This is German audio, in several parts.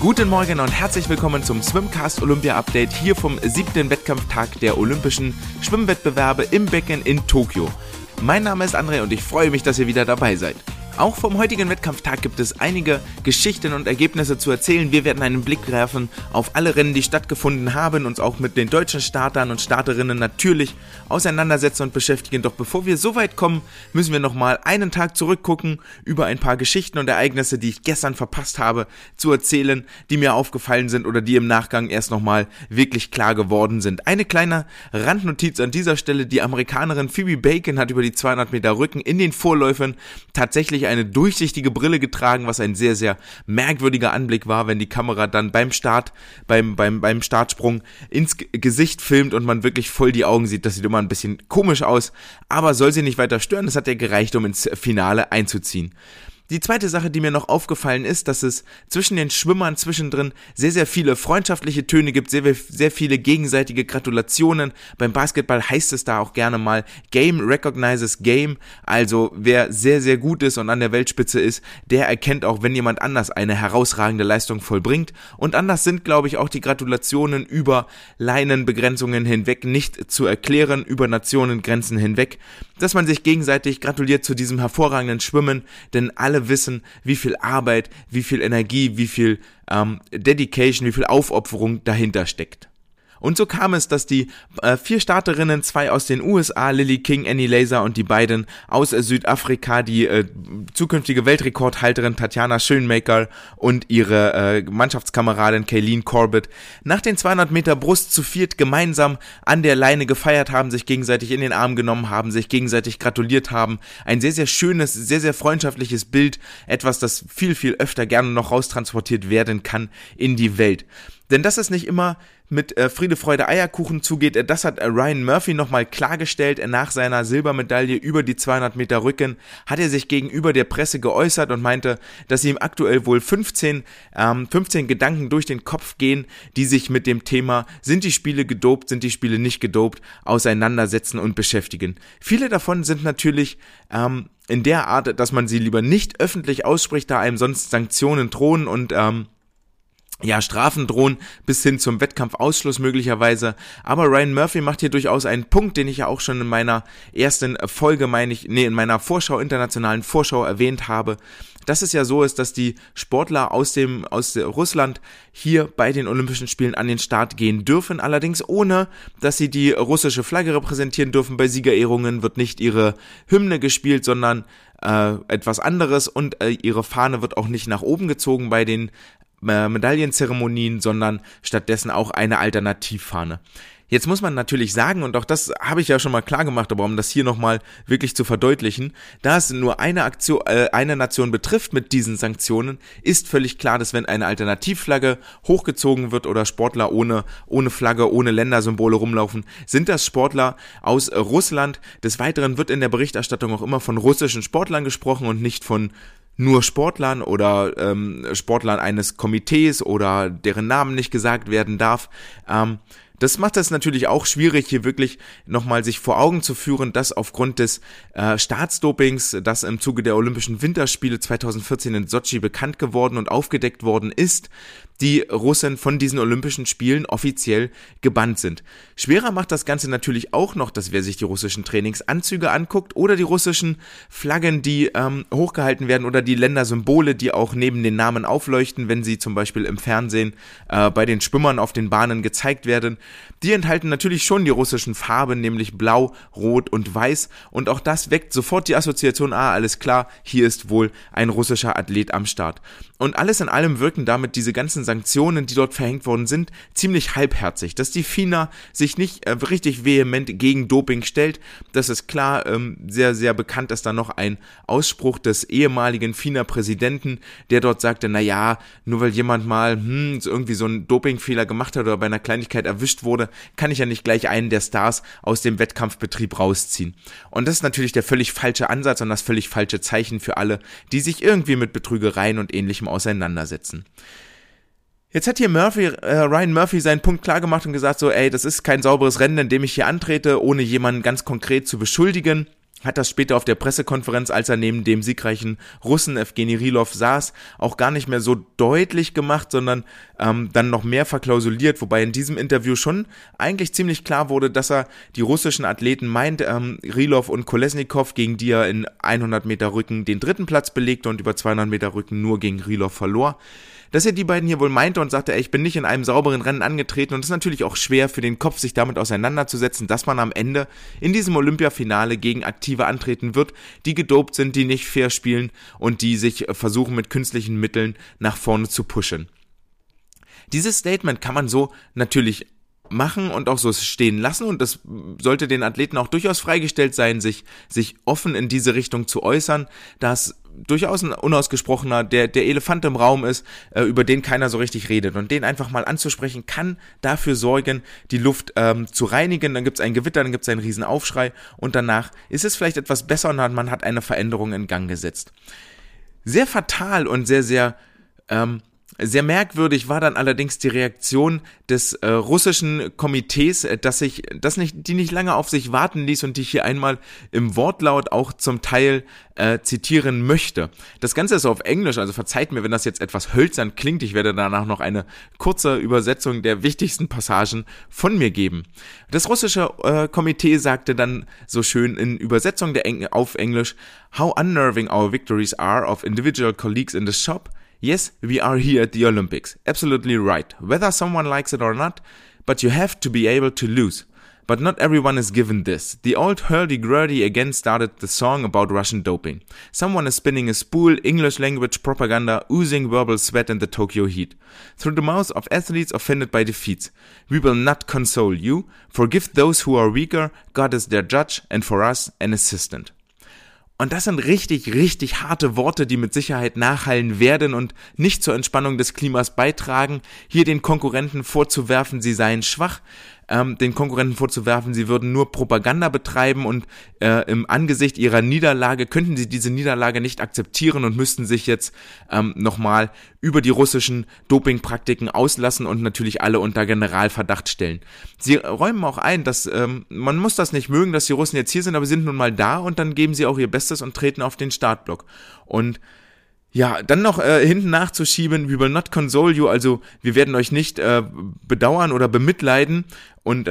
Guten Morgen und herzlich willkommen zum Swimcast Olympia Update hier vom 7. Wettkampftag der Olympischen Schwimmwettbewerbe im Becken in Tokio. Mein Name ist André und ich freue mich, dass ihr wieder dabei seid. Auch vom heutigen Wettkampftag gibt es einige Geschichten und Ergebnisse zu erzählen. Wir werden einen Blick werfen auf alle Rennen, die stattgefunden haben, uns auch mit den deutschen Startern und Starterinnen natürlich auseinandersetzen und beschäftigen. Doch bevor wir so weit kommen, müssen wir nochmal einen Tag zurückgucken, über ein paar Geschichten und Ereignisse, die ich gestern verpasst habe, zu erzählen, die mir aufgefallen sind oder die im Nachgang erst nochmal wirklich klar geworden sind. Eine kleine Randnotiz an dieser Stelle: Die Amerikanerin Phoebe Bacon hat über die 200 Meter Rücken in den Vorläufen tatsächlich eine durchsichtige Brille getragen, was ein sehr, sehr merkwürdiger Anblick war, wenn die Kamera dann beim Start, beim Startsprung ins Gesicht filmt und man wirklich voll die Augen sieht. Das sieht immer ein bisschen komisch aus, aber soll sie nicht weiter stören. Das hat ja gereicht, um ins Finale einzuziehen. Die zweite Sache, die mir noch aufgefallen ist, dass es zwischen den Schwimmern zwischendrin sehr, sehr viele freundschaftliche Töne gibt, sehr, sehr viele gegenseitige Gratulationen. Beim Basketball heißt es da auch gerne mal Game recognizes Game, also wer sehr, sehr gut ist und an der Weltspitze ist, der erkennt auch, wenn jemand anders eine herausragende Leistung vollbringt. Und anders sind, glaube ich, auch die Gratulationen über Leinenbegrenzungen hinweg nicht zu erklären, über Nationengrenzen hinweg, dass man sich gegenseitig gratuliert zu diesem hervorragenden Schwimmen, denn alle wissen, wie viel Arbeit, wie viel Energie, wie viel Dedication, wie viel Aufopferung dahinter steckt. Und so kam es, dass die 4 Starterinnen, 2 aus den USA, Lily King, Annie Laser, und die beiden aus Südafrika, die zukünftige Weltrekordhalterin Tatjana Schönmaker und ihre Mannschaftskameradin Kayleen Corbett, nach den 200 Meter Brust zu viert gemeinsam an der Leine gefeiert haben, sich gegenseitig in den Arm genommen haben, sich gegenseitig gratuliert haben. Ein sehr, sehr schönes, sehr, sehr freundschaftliches Bild, etwas, das viel, viel öfter gerne noch raustransportiert werden kann in die Welt. Denn dass es nicht immer mit Friede, Freude, Eierkuchen zugeht, das hat Ryan Murphy nochmal klargestellt. Nach seiner Silbermedaille über die 200 Meter Rücken hat er sich gegenüber der Presse geäußert und meinte, dass ihm aktuell wohl 15 Gedanken durch den Kopf gehen, die sich mit dem Thema, sind die Spiele gedopt, sind die Spiele nicht gedopt, auseinandersetzen und beschäftigen. Viele davon sind natürlich in der Art, dass man sie lieber nicht öffentlich ausspricht, da einem sonst Sanktionen drohen und Strafen drohen, bis hin zum Wettkampfausschluss möglicherweise. Aber Ryan Murphy macht hier durchaus einen Punkt, den ich ja auch schon in meiner internationalen Vorschau erwähnt habe, dass es ja so ist, dass die Sportler aus Russland hier bei den Olympischen Spielen an den Start gehen dürfen, allerdings ohne, dass sie die russische Flagge repräsentieren dürfen. Bei Siegerehrungen wird nicht ihre Hymne gespielt, sondern etwas anderes, und ihre Fahne wird auch nicht nach oben gezogen bei den Medaillenzeremonien, sondern stattdessen auch eine Alternativfahne. Jetzt muss man natürlich sagen, und auch das habe ich ja schon mal klar gemacht, aber um das hier nochmal wirklich zu verdeutlichen, da es nur eine Nation betrifft mit diesen Sanktionen, ist völlig klar, dass wenn eine Alternativflagge hochgezogen wird oder Sportler ohne Flagge, ohne Ländersymbole rumlaufen, sind das Sportler aus Russland. Des Weiteren wird in der Berichterstattung auch immer von russischen Sportlern gesprochen und nicht von nur Sportlern oder Sportlern eines Komitees oder deren Namen nicht gesagt werden darf. Das macht es natürlich auch schwierig, hier wirklich nochmal sich vor Augen zu führen, dass aufgrund des Staatsdopings, das im Zuge der Olympischen Winterspiele 2014 in Sotschi bekannt geworden und aufgedeckt worden ist, die Russen von diesen Olympischen Spielen offiziell gebannt sind. Schwerer macht das Ganze natürlich auch noch, dass wer sich die russischen Trainingsanzüge anguckt oder die russischen Flaggen, die hochgehalten werden, oder die Ländersymbole, die auch neben den Namen aufleuchten, wenn sie zum Beispiel im Fernsehen bei den Schwimmern auf den Bahnen gezeigt werden, die enthalten natürlich schon die russischen Farben, nämlich Blau, Rot und Weiß, und auch das weckt sofort die Assoziation, alles klar, hier ist wohl ein russischer Athlet am Start. Und alles in allem wirken damit diese ganzen Sanktionen, die dort verhängt worden sind, ziemlich halbherzig. Dass die FINA sich nicht richtig vehement gegen Doping stellt, das ist klar. Sehr, sehr bekannt ist da noch ein Ausspruch des ehemaligen FINA-Präsidenten, der dort sagte, nur weil jemand mal irgendwie so einen Dopingfehler gemacht hat oder bei einer Kleinigkeit erwischt wurde, kann ich ja nicht gleich einen der Stars aus dem Wettkampfbetrieb rausziehen. Und das ist natürlich der völlig falsche Ansatz und das völlig falsche Zeichen für alle, die sich irgendwie mit Betrügereien und Ähnlichem auseinandersetzen. Jetzt hat hier Ryan Murphy seinen Punkt klar gemacht und gesagt, das ist kein sauberes Rennen, in dem ich hier antrete, ohne jemanden ganz konkret zu beschuldigen. hat das später auf der Pressekonferenz, als er neben dem siegreichen Russen Jewgeny Rylov saß, auch gar nicht mehr so deutlich gemacht, sondern dann noch mehr verklausuliert, wobei in diesem Interview schon eigentlich ziemlich klar wurde, dass er die russischen Athleten meint, Rylov und Kolesnikov, gegen die er in 100 Meter Rücken den dritten Platz belegte und über 200 Meter Rücken nur gegen Rylov verlor, dass er die beiden hier wohl meinte und sagte, ich bin nicht in einem sauberen Rennen angetreten, und es ist natürlich auch schwer für den Kopf, sich damit auseinanderzusetzen, dass man am Ende in diesem Olympiafinale gegen Aktive antreten wird, die gedopt sind, die nicht fair spielen und die sich versuchen, mit künstlichen Mitteln nach vorne zu pushen. Dieses Statement kann man so natürlich machen und auch so stehen lassen, und das sollte den Athleten auch durchaus freigestellt sein, sich offen in diese Richtung zu äußern, dass durchaus ein unausgesprochener, der Elefant im Raum ist, über den keiner so richtig redet. Und den einfach mal anzusprechen, kann dafür sorgen, die Luft zu reinigen. Dann gibt's ein Gewitter, dann gibt's einen riesen Aufschrei, und danach ist es vielleicht etwas besser und man hat eine Veränderung in Gang gesetzt. Sehr fatal und sehr merkwürdig war dann allerdings die Reaktion des russischen Komitees, die nicht lange auf sich warten ließ und die ich hier einmal im Wortlaut auch zum Teil zitieren möchte. Das Ganze ist auf Englisch, also verzeiht mir, wenn das jetzt etwas hölzern klingt. Ich werde danach noch eine kurze Übersetzung der wichtigsten Passagen von mir geben. Das russische Komitee sagte dann so schön in Übersetzung auf Englisch: How unnerving our victories are of individual colleagues in the shop. Yes, we are here at the Olympics. Absolutely right. Whether someone likes it or not, but you have to be able to lose. But not everyone is given this. The old hurdy-gurdy again started the song about Russian doping. Someone is spinning a spool, English language propaganda, oozing verbal sweat in the Tokyo heat. Through the mouths of athletes offended by defeats. We will not console you. Forgive those who are weaker. God is their judge, and for us, an assistant. Und das sind richtig, richtig harte Worte, die mit Sicherheit nachhallen werden und nicht zur Entspannung des Klimas beitragen. Hier den Konkurrenten vorzuwerfen, sie seien schwach, den Konkurrenten vorzuwerfen, sie würden nur Propaganda betreiben, und im Angesicht ihrer Niederlage könnten sie diese Niederlage nicht akzeptieren und müssten sich jetzt nochmal über die russischen Dopingpraktiken auslassen und natürlich alle unter Generalverdacht stellen. Sie räumen auch ein, dass man muss das nicht mögen, dass die Russen jetzt hier sind, aber sie sind nun mal da, und dann geben sie auch ihr Bestes und treten auf den Startblock. Und ja, dann noch hinten nachzuschieben, we will not console you, also wir werden euch nicht bedauern oder bemitleiden, und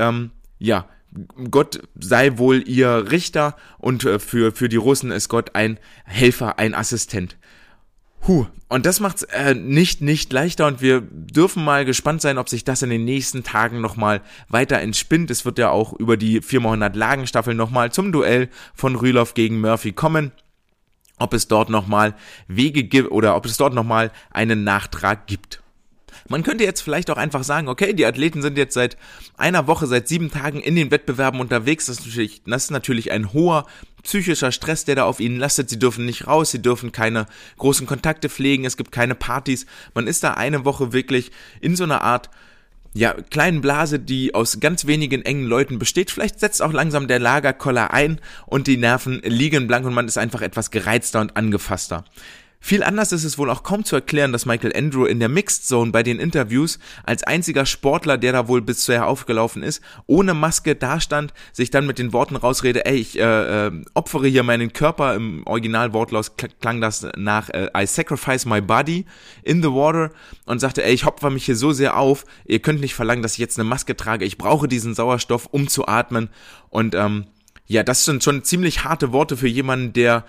Gott sei wohl ihr Richter, und für die Russen ist Gott ein Helfer, ein Assistent. Und das macht's nicht leichter, und wir dürfen mal gespannt sein, ob sich das in den nächsten Tagen nochmal weiter entspinnt. Es wird ja auch über die 4x100-Lagen-Staffel nochmal zum Duell von Rylov gegen Murphy kommen. Ob es dort nochmal Wege gibt oder ob es dort nochmal einen Nachtrag gibt. Man könnte jetzt vielleicht auch einfach sagen, okay, die Athleten sind jetzt seit einer Woche, seit 7 Tagen in den Wettbewerben unterwegs. Das ist natürlich ein hoher psychischer Stress, der da auf ihnen lastet. Sie dürfen nicht raus, sie dürfen keine großen Kontakte pflegen, es gibt keine Partys. Man ist da eine Woche wirklich in so einer Art kleinen Blase, die aus ganz wenigen engen Leuten besteht. Vielleicht setzt auch langsam der Lagerkoller ein und die Nerven liegen blank und man ist einfach etwas gereizter und angefasster. Viel anders ist es wohl auch kaum zu erklären, dass Michael Andrew in der Mixed Zone bei den Interviews als einziger Sportler, der da wohl bisher aufgelaufen ist, ohne Maske dastand, sich dann mit den Worten rausrede, ich opfere hier meinen Körper, im Originalwortlaut klang das nach I sacrifice my body in the water, und sagte, ich opfere mich hier so sehr auf, ihr könnt nicht verlangen, dass ich jetzt eine Maske trage, ich brauche diesen Sauerstoff, um zu atmen. Und das sind schon ziemlich harte Worte für jemanden, der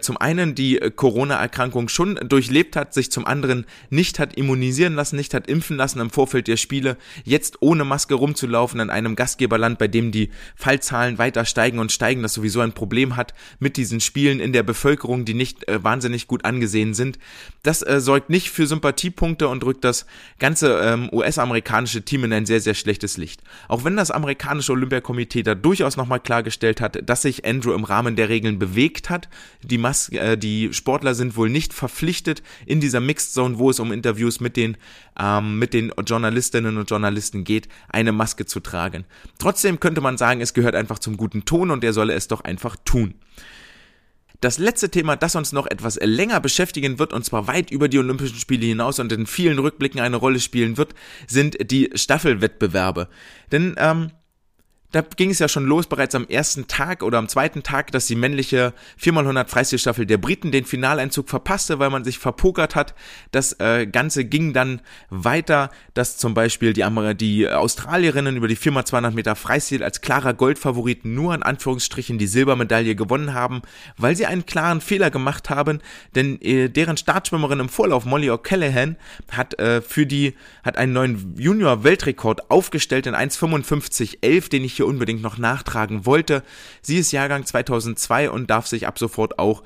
zum einen die Corona-Erkrankung schon durchlebt hat, sich zum anderen nicht hat immunisieren lassen, nicht hat impfen lassen im Vorfeld der Spiele, jetzt ohne Maske rumzulaufen in einem Gastgeberland, bei dem die Fallzahlen weiter steigen, das sowieso ein Problem hat mit diesen Spielen in der Bevölkerung, die nicht wahnsinnig gut angesehen sind. Das sorgt nicht für Sympathiepunkte und rückt das ganze US-amerikanische Team in ein sehr, sehr schlechtes Licht. Auch wenn das amerikanische Olympiakomitee da durchaus nochmal klargestellt hat, dass sich Andrew im Rahmen der Regeln bewegt hat. Die Sportler sind wohl nicht verpflichtet in dieser Mixed Zone, wo es um Interviews mit den Journalistinnen und Journalisten geht, eine Maske zu tragen. Trotzdem könnte man sagen, es gehört einfach zum guten Ton und er solle es doch einfach tun. Das letzte Thema, das uns noch etwas länger beschäftigen wird, und zwar weit über die Olympischen Spiele hinaus und in vielen Rückblicken eine Rolle spielen wird, sind die Staffelwettbewerbe. Denn Da ging es ja schon los, bereits am ersten Tag oder am zweiten Tag, dass die männliche 4x100 Freistilstaffel der Briten den Finaleinzug verpasste, weil man sich verpokert hat. Das Ganze ging dann weiter, dass zum Beispiel die Australierinnen über die 4x200 Meter Freistil als klarer Goldfavorit nur in Anführungsstrichen die Silbermedaille gewonnen haben, weil sie einen klaren Fehler gemacht haben, denn deren Startschwimmerin im Vorlauf, Molly O'Callaghan, hat einen neuen Junior-Weltrekord aufgestellt in 1,55,11, den ich hier unbedingt noch nachtragen wollte. Sie ist Jahrgang 2002 und darf sich ab sofort auch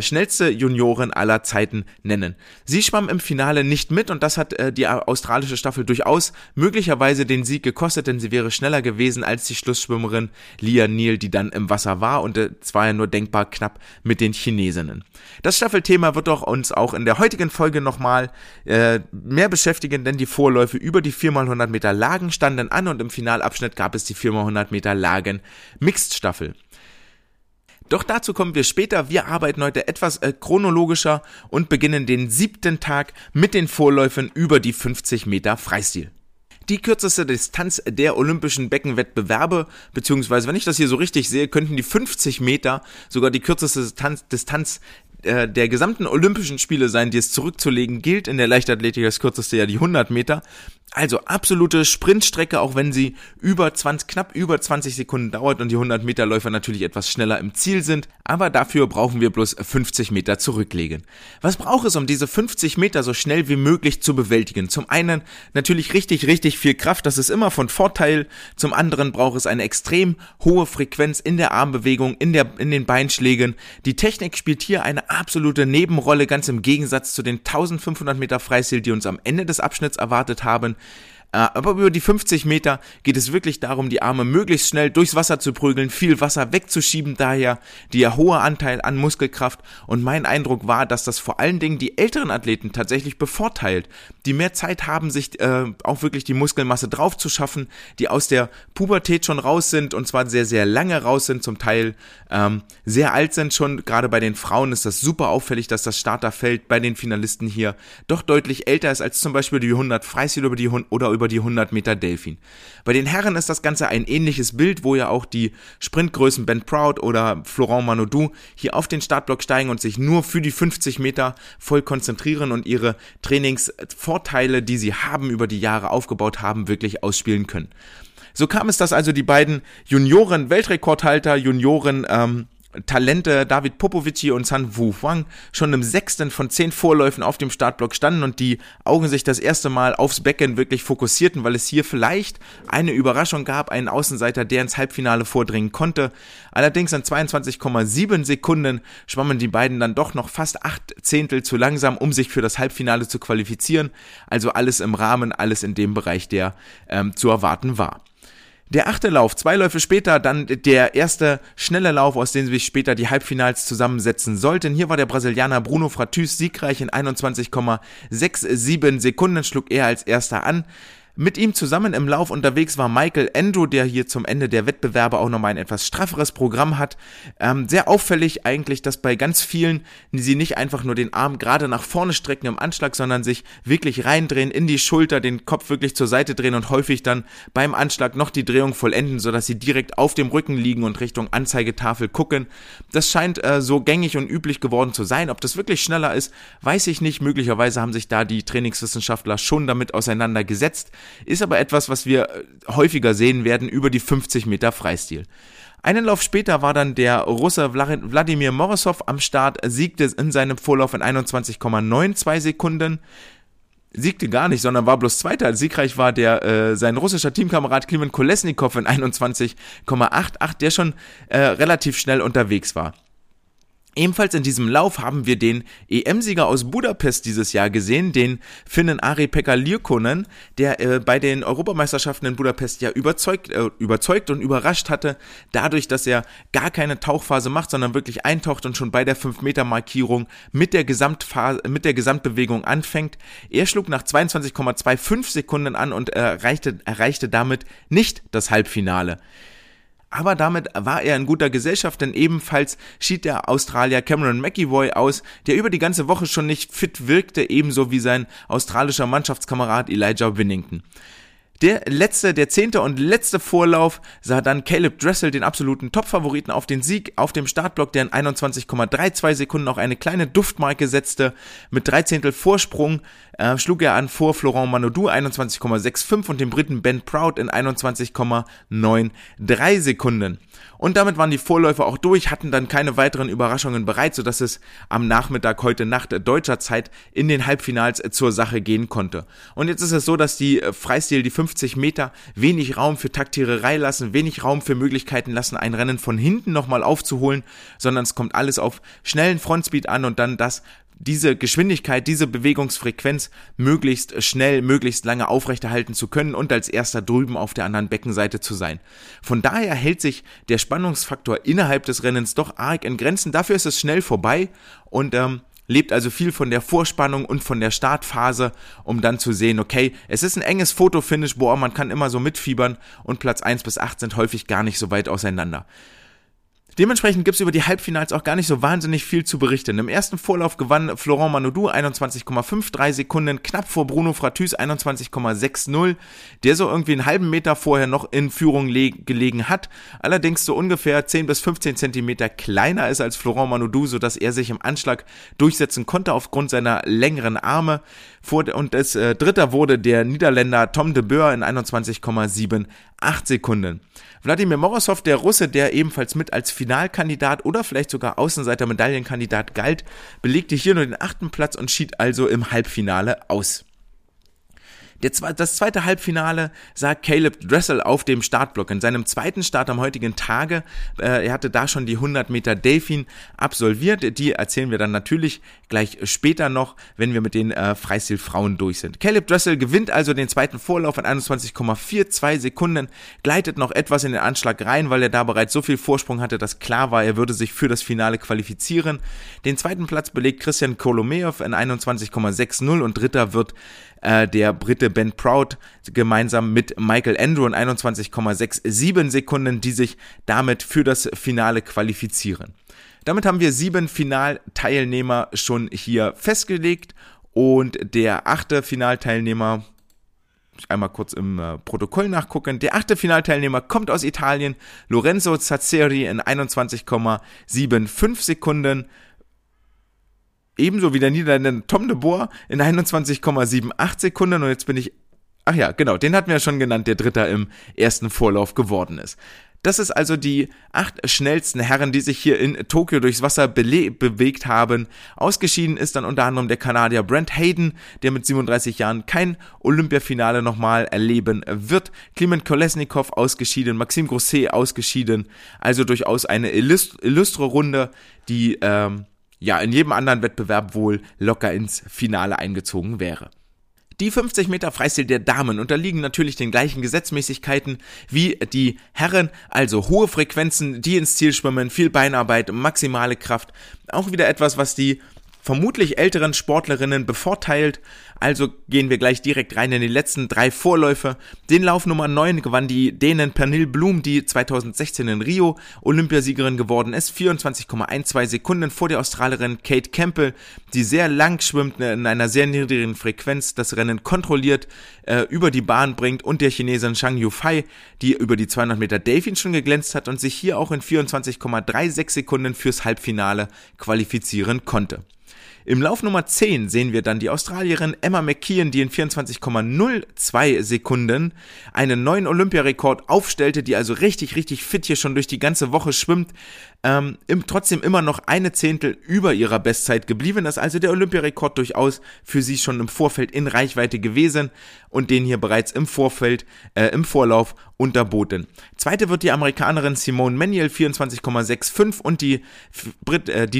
schnellste Juniorin aller Zeiten nennen. Sie schwamm im Finale nicht mit und das hat die australische Staffel durchaus möglicherweise den Sieg gekostet, denn sie wäre schneller gewesen als die Schlussschwimmerin Lia Neal, die dann im Wasser war, und es war ja nur denkbar knapp mit den Chinesinnen. Das Staffelthema wird doch uns auch in der heutigen Folge nochmal mehr beschäftigen, denn die Vorläufe über die 4x100 Meter Lagen standen an und im Finalabschnitt gab es die 4x100 Meter Lagen Mixed-Staffel. Doch dazu kommen wir später. Wir arbeiten heute etwas chronologischer und beginnen den 7. Tag mit den Vorläufen über die 50 Meter Freistil. Die kürzeste Distanz der olympischen Beckenwettbewerbe, beziehungsweise wenn ich das hier so richtig sehe, könnten die 50 Meter sogar die kürzeste Distanz der gesamten Olympischen Spiele sein, die es zurückzulegen gilt. In der Leichtathletik das kürzeste ja die 100 Meter. Also absolute Sprintstrecke, auch wenn sie knapp über 20 Sekunden dauert und die 100 Meter Läufer natürlich etwas schneller im Ziel sind. Aber dafür brauchen wir bloß 50 Meter zurücklegen. Was braucht es, um diese 50 Meter so schnell wie möglich zu bewältigen? Zum einen natürlich richtig, richtig viel Kraft, das ist immer von Vorteil. Zum anderen braucht es eine extrem hohe Frequenz in der Armbewegung, in den Beinschlägen. Die Technik spielt hier eine absolute Nebenrolle, ganz im Gegensatz zu den 1500 Meter Freistil, die uns am Ende des Abschnitts erwartet haben. Aber über die 50 Meter geht es wirklich darum, die Arme möglichst schnell durchs Wasser zu prügeln, viel Wasser wegzuschieben, daher der hohe Anteil an Muskelkraft. Und mein Eindruck war, dass das vor allen Dingen die älteren Athleten tatsächlich bevorteilt, die mehr Zeit haben, sich auch wirklich die Muskelmasse drauf zu schaffen, die aus der Pubertät schon raus sind und zwar sehr, sehr lange raus sind, zum Teil sehr alt sind schon. Gerade bei den Frauen ist das super auffällig, dass das Starterfeld bei den Finalisten hier doch deutlich älter ist als zum Beispiel die 100 Freistil oder über die 100 Meter Delfin. Bei den Herren ist das Ganze ein ähnliches Bild, wo ja auch die Sprintgrößen Ben Proud oder Florent Manodou hier auf den Startblock steigen und sich nur für die 50 Meter voll konzentrieren und ihre Trainingsvorteile, die sie haben, über die Jahre aufgebaut haben, wirklich ausspielen können. So kam es, dass also die beiden Junioren-Weltrekordhalter, Talente David Popovici und Sun Wu Huang schon im 6. von 10 Vorläufen auf dem Startblock standen und die Augen sich das erste Mal aufs Becken wirklich fokussierten, weil es hier vielleicht eine Überraschung gab, einen Außenseiter, der ins Halbfinale vordringen konnte. Allerdings in 22,7 Sekunden schwammen die beiden dann doch noch fast 8 Zehntel zu langsam, um sich für das Halbfinale zu qualifizieren. Also alles im Rahmen, alles in dem Bereich, der zu erwarten war. Der 8. Lauf, 2 Läufe später, dann der erste schnelle Lauf, aus dem sich später die Halbfinals zusammensetzen sollten. Hier war der Brasilianer Bruno Frattüs siegreich in 21,67 Sekunden, schlug er als erster an. Mit ihm zusammen im Lauf unterwegs war Michael Andrew, der hier zum Ende der Wettbewerbe auch nochmal ein etwas strafferes Programm hat. Sehr auffällig eigentlich, dass bei ganz vielen sie nicht einfach nur den Arm gerade nach vorne strecken im Anschlag, sondern sich wirklich reindrehen in die Schulter, den Kopf wirklich zur Seite drehen und häufig dann beim Anschlag noch die Drehung vollenden, sodass sie direkt auf dem Rücken liegen und Richtung Anzeigetafel gucken. Das scheint so gängig und üblich geworden zu sein. Ob das wirklich schneller ist, weiß ich nicht. Möglicherweise haben sich da die Trainingswissenschaftler schon damit auseinandergesetzt. Ist aber etwas, was wir häufiger sehen werden über die 50 Meter Freistil. Einen Lauf später war dann der Russe Wladimir Morosow am Start, siegte in seinem Vorlauf in 21,92 Sekunden. Siegte gar nicht, sondern war bloß Zweiter. Siegreich war sein russischer Teamkamerad Kliment Kolesnikov in 21,88, der schon relativ schnell unterwegs war. Ebenfalls in diesem Lauf haben wir den EM-Sieger aus Budapest dieses Jahr gesehen, den Finnen Ari-Pekka Liukkonen, der bei den Europameisterschaften in Budapest ja überzeugt und überrascht hatte, dadurch, dass er gar keine Tauchphase macht, sondern wirklich eintaucht und schon bei der 5-Meter-Markierung mit der Gesamtbewegung anfängt. Er schlug nach 22,25 Sekunden an und erreichte damit nicht das Halbfinale. Aber damit war er in guter Gesellschaft, denn ebenfalls schied der Australier Cameron McEvoy aus, der über die ganze Woche schon nicht fit wirkte, ebenso wie sein australischer Mannschaftskamerad Elijah Winnington. Der 10. und letzte Vorlauf sah dann Caleb Dressel, den absoluten Top-Favoriten, auf den Sieg auf dem Startblock, der in 21,32 Sekunden auch eine kleine Duftmarke setzte. Mit 3 Zehntel Vorsprung schlug er an vor Florent Manodou 21,65 und dem Briten Ben Proud in 21,93 Sekunden. Und damit waren die Vorläufer auch durch, hatten dann keine weiteren Überraschungen bereit, sodass es am Nachmittag heute Nacht deutscher Zeit in den Halbfinals zur Sache gehen konnte. Und jetzt ist es so, dass die Freistil, die 50 Meter, wenig Raum für Taktiererei lassen, wenig Raum für Möglichkeiten lassen, ein Rennen von hinten nochmal aufzuholen, sondern es kommt alles auf schnellen Frontspeed an und dann diese Geschwindigkeit, diese Bewegungsfrequenz möglichst schnell, möglichst lange aufrechterhalten zu können und als erster drüben auf der anderen Beckenseite zu sein. Von daher hält sich der Spannungsfaktor innerhalb des Rennens doch arg in Grenzen. Dafür ist es schnell vorbei und lebt also viel von der Vorspannung und von der Startphase, um dann zu sehen, okay, es ist ein enges Fotofinish, boah, man kann immer so mitfiebern und Platz 1 bis 8 sind häufig gar nicht so weit auseinander. Dementsprechend gibt's über die Halbfinals auch gar nicht so wahnsinnig viel zu berichten. Im ersten Vorlauf gewann Florent Manodou 21,53 Sekunden, knapp vor Bruno Frattüs 21,60, der so irgendwie einen halben Meter vorher noch in Führung gelegen hat, allerdings so ungefähr 10 bis 15 Zentimeter kleiner ist als Florent Manodou, sodass er sich im Anschlag durchsetzen konnte aufgrund seiner längeren Arme. Und als Dritter wurde der Niederländer Tom de Boer in 21,78 Sekunden. Wladimir Morozov, der Russe, der ebenfalls mit als Finalkandidat oder vielleicht sogar Außenseiter-Medaillenkandidat galt, belegte hier nur den 8. Platz und schied also im Halbfinale aus. Das zweite Halbfinale sah Caleb Dressel auf dem Startblock in seinem zweiten Start am heutigen Tage. Er hatte da schon die 100 Meter Delfin absolviert. Die erzählen wir dann natürlich gleich später noch, wenn wir mit den Freistilfrauen durch sind. Caleb Dressel gewinnt also den zweiten Vorlauf in 21,42 Sekunden, gleitet noch etwas in den Anschlag rein, weil er da bereits so viel Vorsprung hatte, dass klar war, er würde sich für das Finale qualifizieren. Den zweiten Platz belegt Christian Kolomejew in 21,60 und dritter wird der Brite Ben Proud gemeinsam mit Michael Andrew in 21,67 Sekunden, die sich damit für das Finale qualifizieren. Damit haben wir 7 Finalteilnehmer schon hier festgelegt und der 8. Finalteilnehmer, einmal kurz im Protokoll nachgucken, der 8. Finalteilnehmer kommt aus Italien, Lorenzo Zazzeri in 21,75 Sekunden, ebenso wie der Niederländer Tom de Boer in 21,78 Sekunden und jetzt bin ich, ach ja, genau, den hatten wir ja schon genannt, der Dritter im ersten Vorlauf geworden ist. Das ist also die 8 schnellsten Herren, die sich hier in Tokio durchs Wasser bewegt haben. Ausgeschieden ist dann unter anderem der Kanadier Brent Hayden, der mit 37 Jahren kein Olympiafinale nochmal erleben wird. Kliment Kolesnikov ausgeschieden, Maxime Grousset ausgeschieden. Also durchaus eine illustre Runde, die in jedem anderen Wettbewerb wohl locker ins Finale eingezogen wäre. Die 50 Meter Freistil der Damen unterliegen natürlich den gleichen Gesetzmäßigkeiten wie die Herren, also hohe Frequenzen, die ins Ziel schwimmen, viel Beinarbeit, maximale Kraft, auch wieder etwas, was die vermutlich älteren Sportlerinnen bevorteilt, also gehen wir gleich direkt rein in die letzten 3 Vorläufe. Den Lauf Nummer 9 gewann die Dänin Pernille Blume, die 2016 in Rio Olympiasiegerin geworden ist, 24,12 Sekunden vor der Australerin Cate Campbell, die sehr lang schwimmt, in einer sehr niedrigen Frequenz, das Rennen kontrolliert, über die Bahn bringt und der Chinesin Zhang Yufei, die über die 200 Meter Delfin schon geglänzt hat und sich hier auch in 24,36 Sekunden fürs Halbfinale qualifizieren konnte. Im Lauf Nummer 10 sehen wir dann die Australierin Emma McKeon, die in 24,02 Sekunden einen neuen Olympiarekord aufstellte, die also richtig, richtig fit hier schon durch die ganze Woche schwimmt, trotzdem immer noch 1 Zehntel über ihrer Bestzeit geblieben ist, also der Olympiarekord durchaus für sie schon im Vorfeld in Reichweite gewesen und den hier bereits im Vorlauf unterboten. Zweite wird die Amerikanerin Simone Manuel 24,65 und die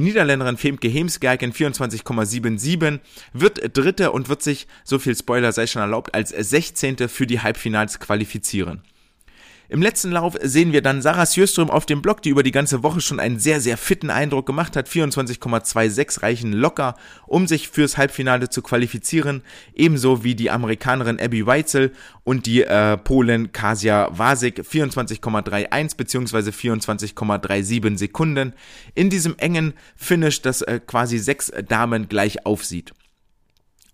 Niederländerin Femke Heemskerk in 24,77 wird Dritte und wird sich, so viel Spoiler sei schon erlaubt, als 16. für die Halbfinals qualifizieren. Im letzten Lauf sehen wir dann Sarah Sjöström auf dem Block, die über die ganze Woche schon einen sehr, sehr fitten Eindruck gemacht hat. 24,26 reichen locker, um sich fürs Halbfinale zu qualifizieren. Ebenso wie die Amerikanerin Abbey Weitzeil und die Polin Kasia Wasik. 24,31 bzw. 24,37 Sekunden. In diesem engen Finish, das quasi 6 Damen gleich aufsieht.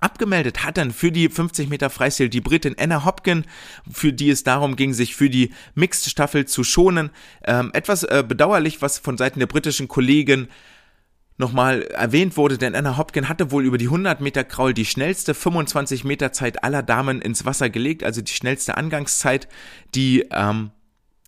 Abgemeldet hat dann für die 50 Meter Freistil die Britin Anna Hopkin, für die es darum ging, sich für die Mixed-Staffel zu schonen. Etwas bedauerlich, was von Seiten der britischen Kollegen nochmal erwähnt wurde, denn Anna Hopkin hatte wohl über die 100 Meter Kraul die schnellste 25 Meter Zeit aller Damen ins Wasser gelegt, also die schnellste Angangszeit. Die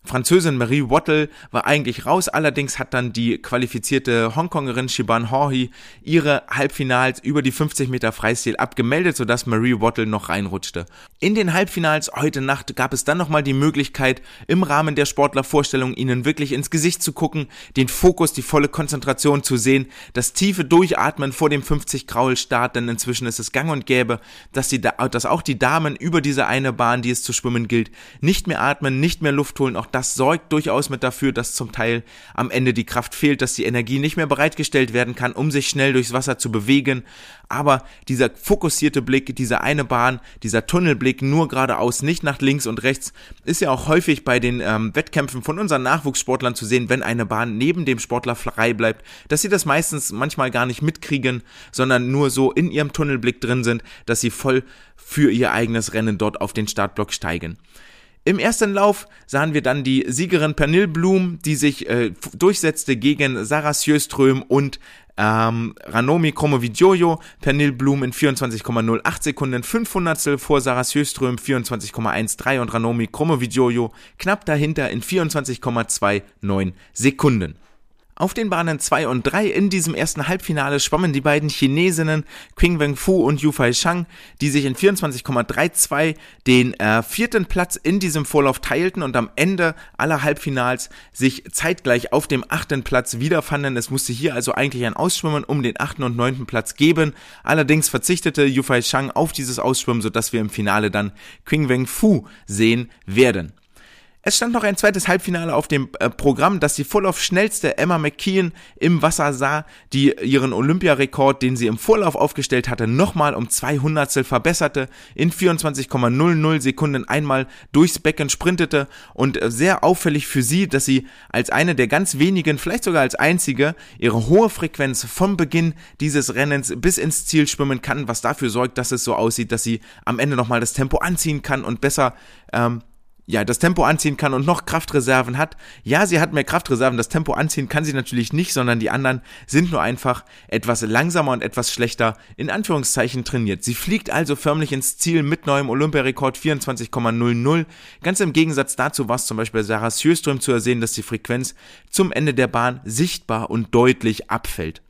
Französin Marie Wattel war eigentlich raus, allerdings hat dann die qualifizierte Hongkongerin Siobhan Hawhey ihre Halbfinals über die 50 Meter Freistil abgemeldet, sodass Marie Wattel noch reinrutschte. In den Halbfinals heute Nacht gab es dann nochmal die Möglichkeit, im Rahmen der Sportlervorstellung ihnen wirklich ins Gesicht zu gucken, den Fokus, die volle Konzentration zu sehen, das tiefe Durchatmen vor dem 50-Kraul-Start, denn inzwischen ist es gang und gäbe, dass auch die Damen über diese eine Bahn, die es zu schwimmen gilt, nicht mehr atmen, nicht mehr Luft holen. Auch das sorgt durchaus mit dafür, dass zum Teil am Ende die Kraft fehlt, dass die Energie nicht mehr bereitgestellt werden kann, um sich schnell durchs Wasser zu bewegen. Aber dieser fokussierte Blick, diese eine Bahn, dieser Tunnelblick nur geradeaus, nicht nach links und rechts, ist ja auch häufig bei den Wettkämpfen von unseren Nachwuchssportlern zu sehen, wenn eine Bahn neben dem Sportler frei bleibt, dass sie das manchmal gar nicht mitkriegen, sondern nur so in ihrem Tunnelblick drin sind, dass sie voll für ihr eigenes Rennen dort auf den Startblock steigen. Im ersten Lauf sahen wir dann die Siegerin Pernille Blume, die sich durchsetzte gegen Sarah Sjöström und Ranomi Kromowidjojo. Pernille Blume in 24,08 Sekunden, 500stel vor Sarah Sjöström, 24,13 und Ranomi Kromowidjojo knapp dahinter in 24,29 Sekunden. Auf den Bahnen 2 und 3 in diesem ersten Halbfinale schwammen die beiden Chinesinnen Qing Wenfu und Yufei Shang, die sich in 24,32 den vierten Platz in diesem Vorlauf teilten und am Ende aller Halbfinals sich zeitgleich auf dem achten Platz wiederfanden. Es musste hier also eigentlich ein Ausschwimmen um den achten und neunten Platz geben. Allerdings verzichtete Yufei Shang auf dieses Ausschwimmen, sodass wir im Finale dann Qing Wenfu sehen werden. Es stand noch ein zweites Halbfinale auf dem Programm, das die Vorlauf-schnellste Emma McKeon im Wasser sah, die ihren Olympiarekord, den sie im Vorlauf aufgestellt hatte, nochmal um 200stel verbesserte, in 24,00 Sekunden einmal durchs Becken sprintete und sehr auffällig für sie, dass sie als eine der ganz wenigen, vielleicht sogar als einzige, ihre hohe Frequenz vom Beginn dieses Rennens bis ins Ziel schwimmen kann, was dafür sorgt, dass es so aussieht, dass sie am Ende nochmal das Tempo anziehen kann und besser das Tempo anziehen kann und noch Kraftreserven hat. Ja, sie hat mehr Kraftreserven, das Tempo anziehen kann sie natürlich nicht, sondern die anderen sind nur einfach etwas langsamer und etwas schlechter, in Anführungszeichen, trainiert. Sie fliegt also förmlich ins Ziel mit neuem Olympiarekord 24,00. Ganz im Gegensatz dazu war es zum Beispiel Sarah Sjöström zu ersehen, dass die Frequenz zum Ende der Bahn sichtbar und deutlich abfällt.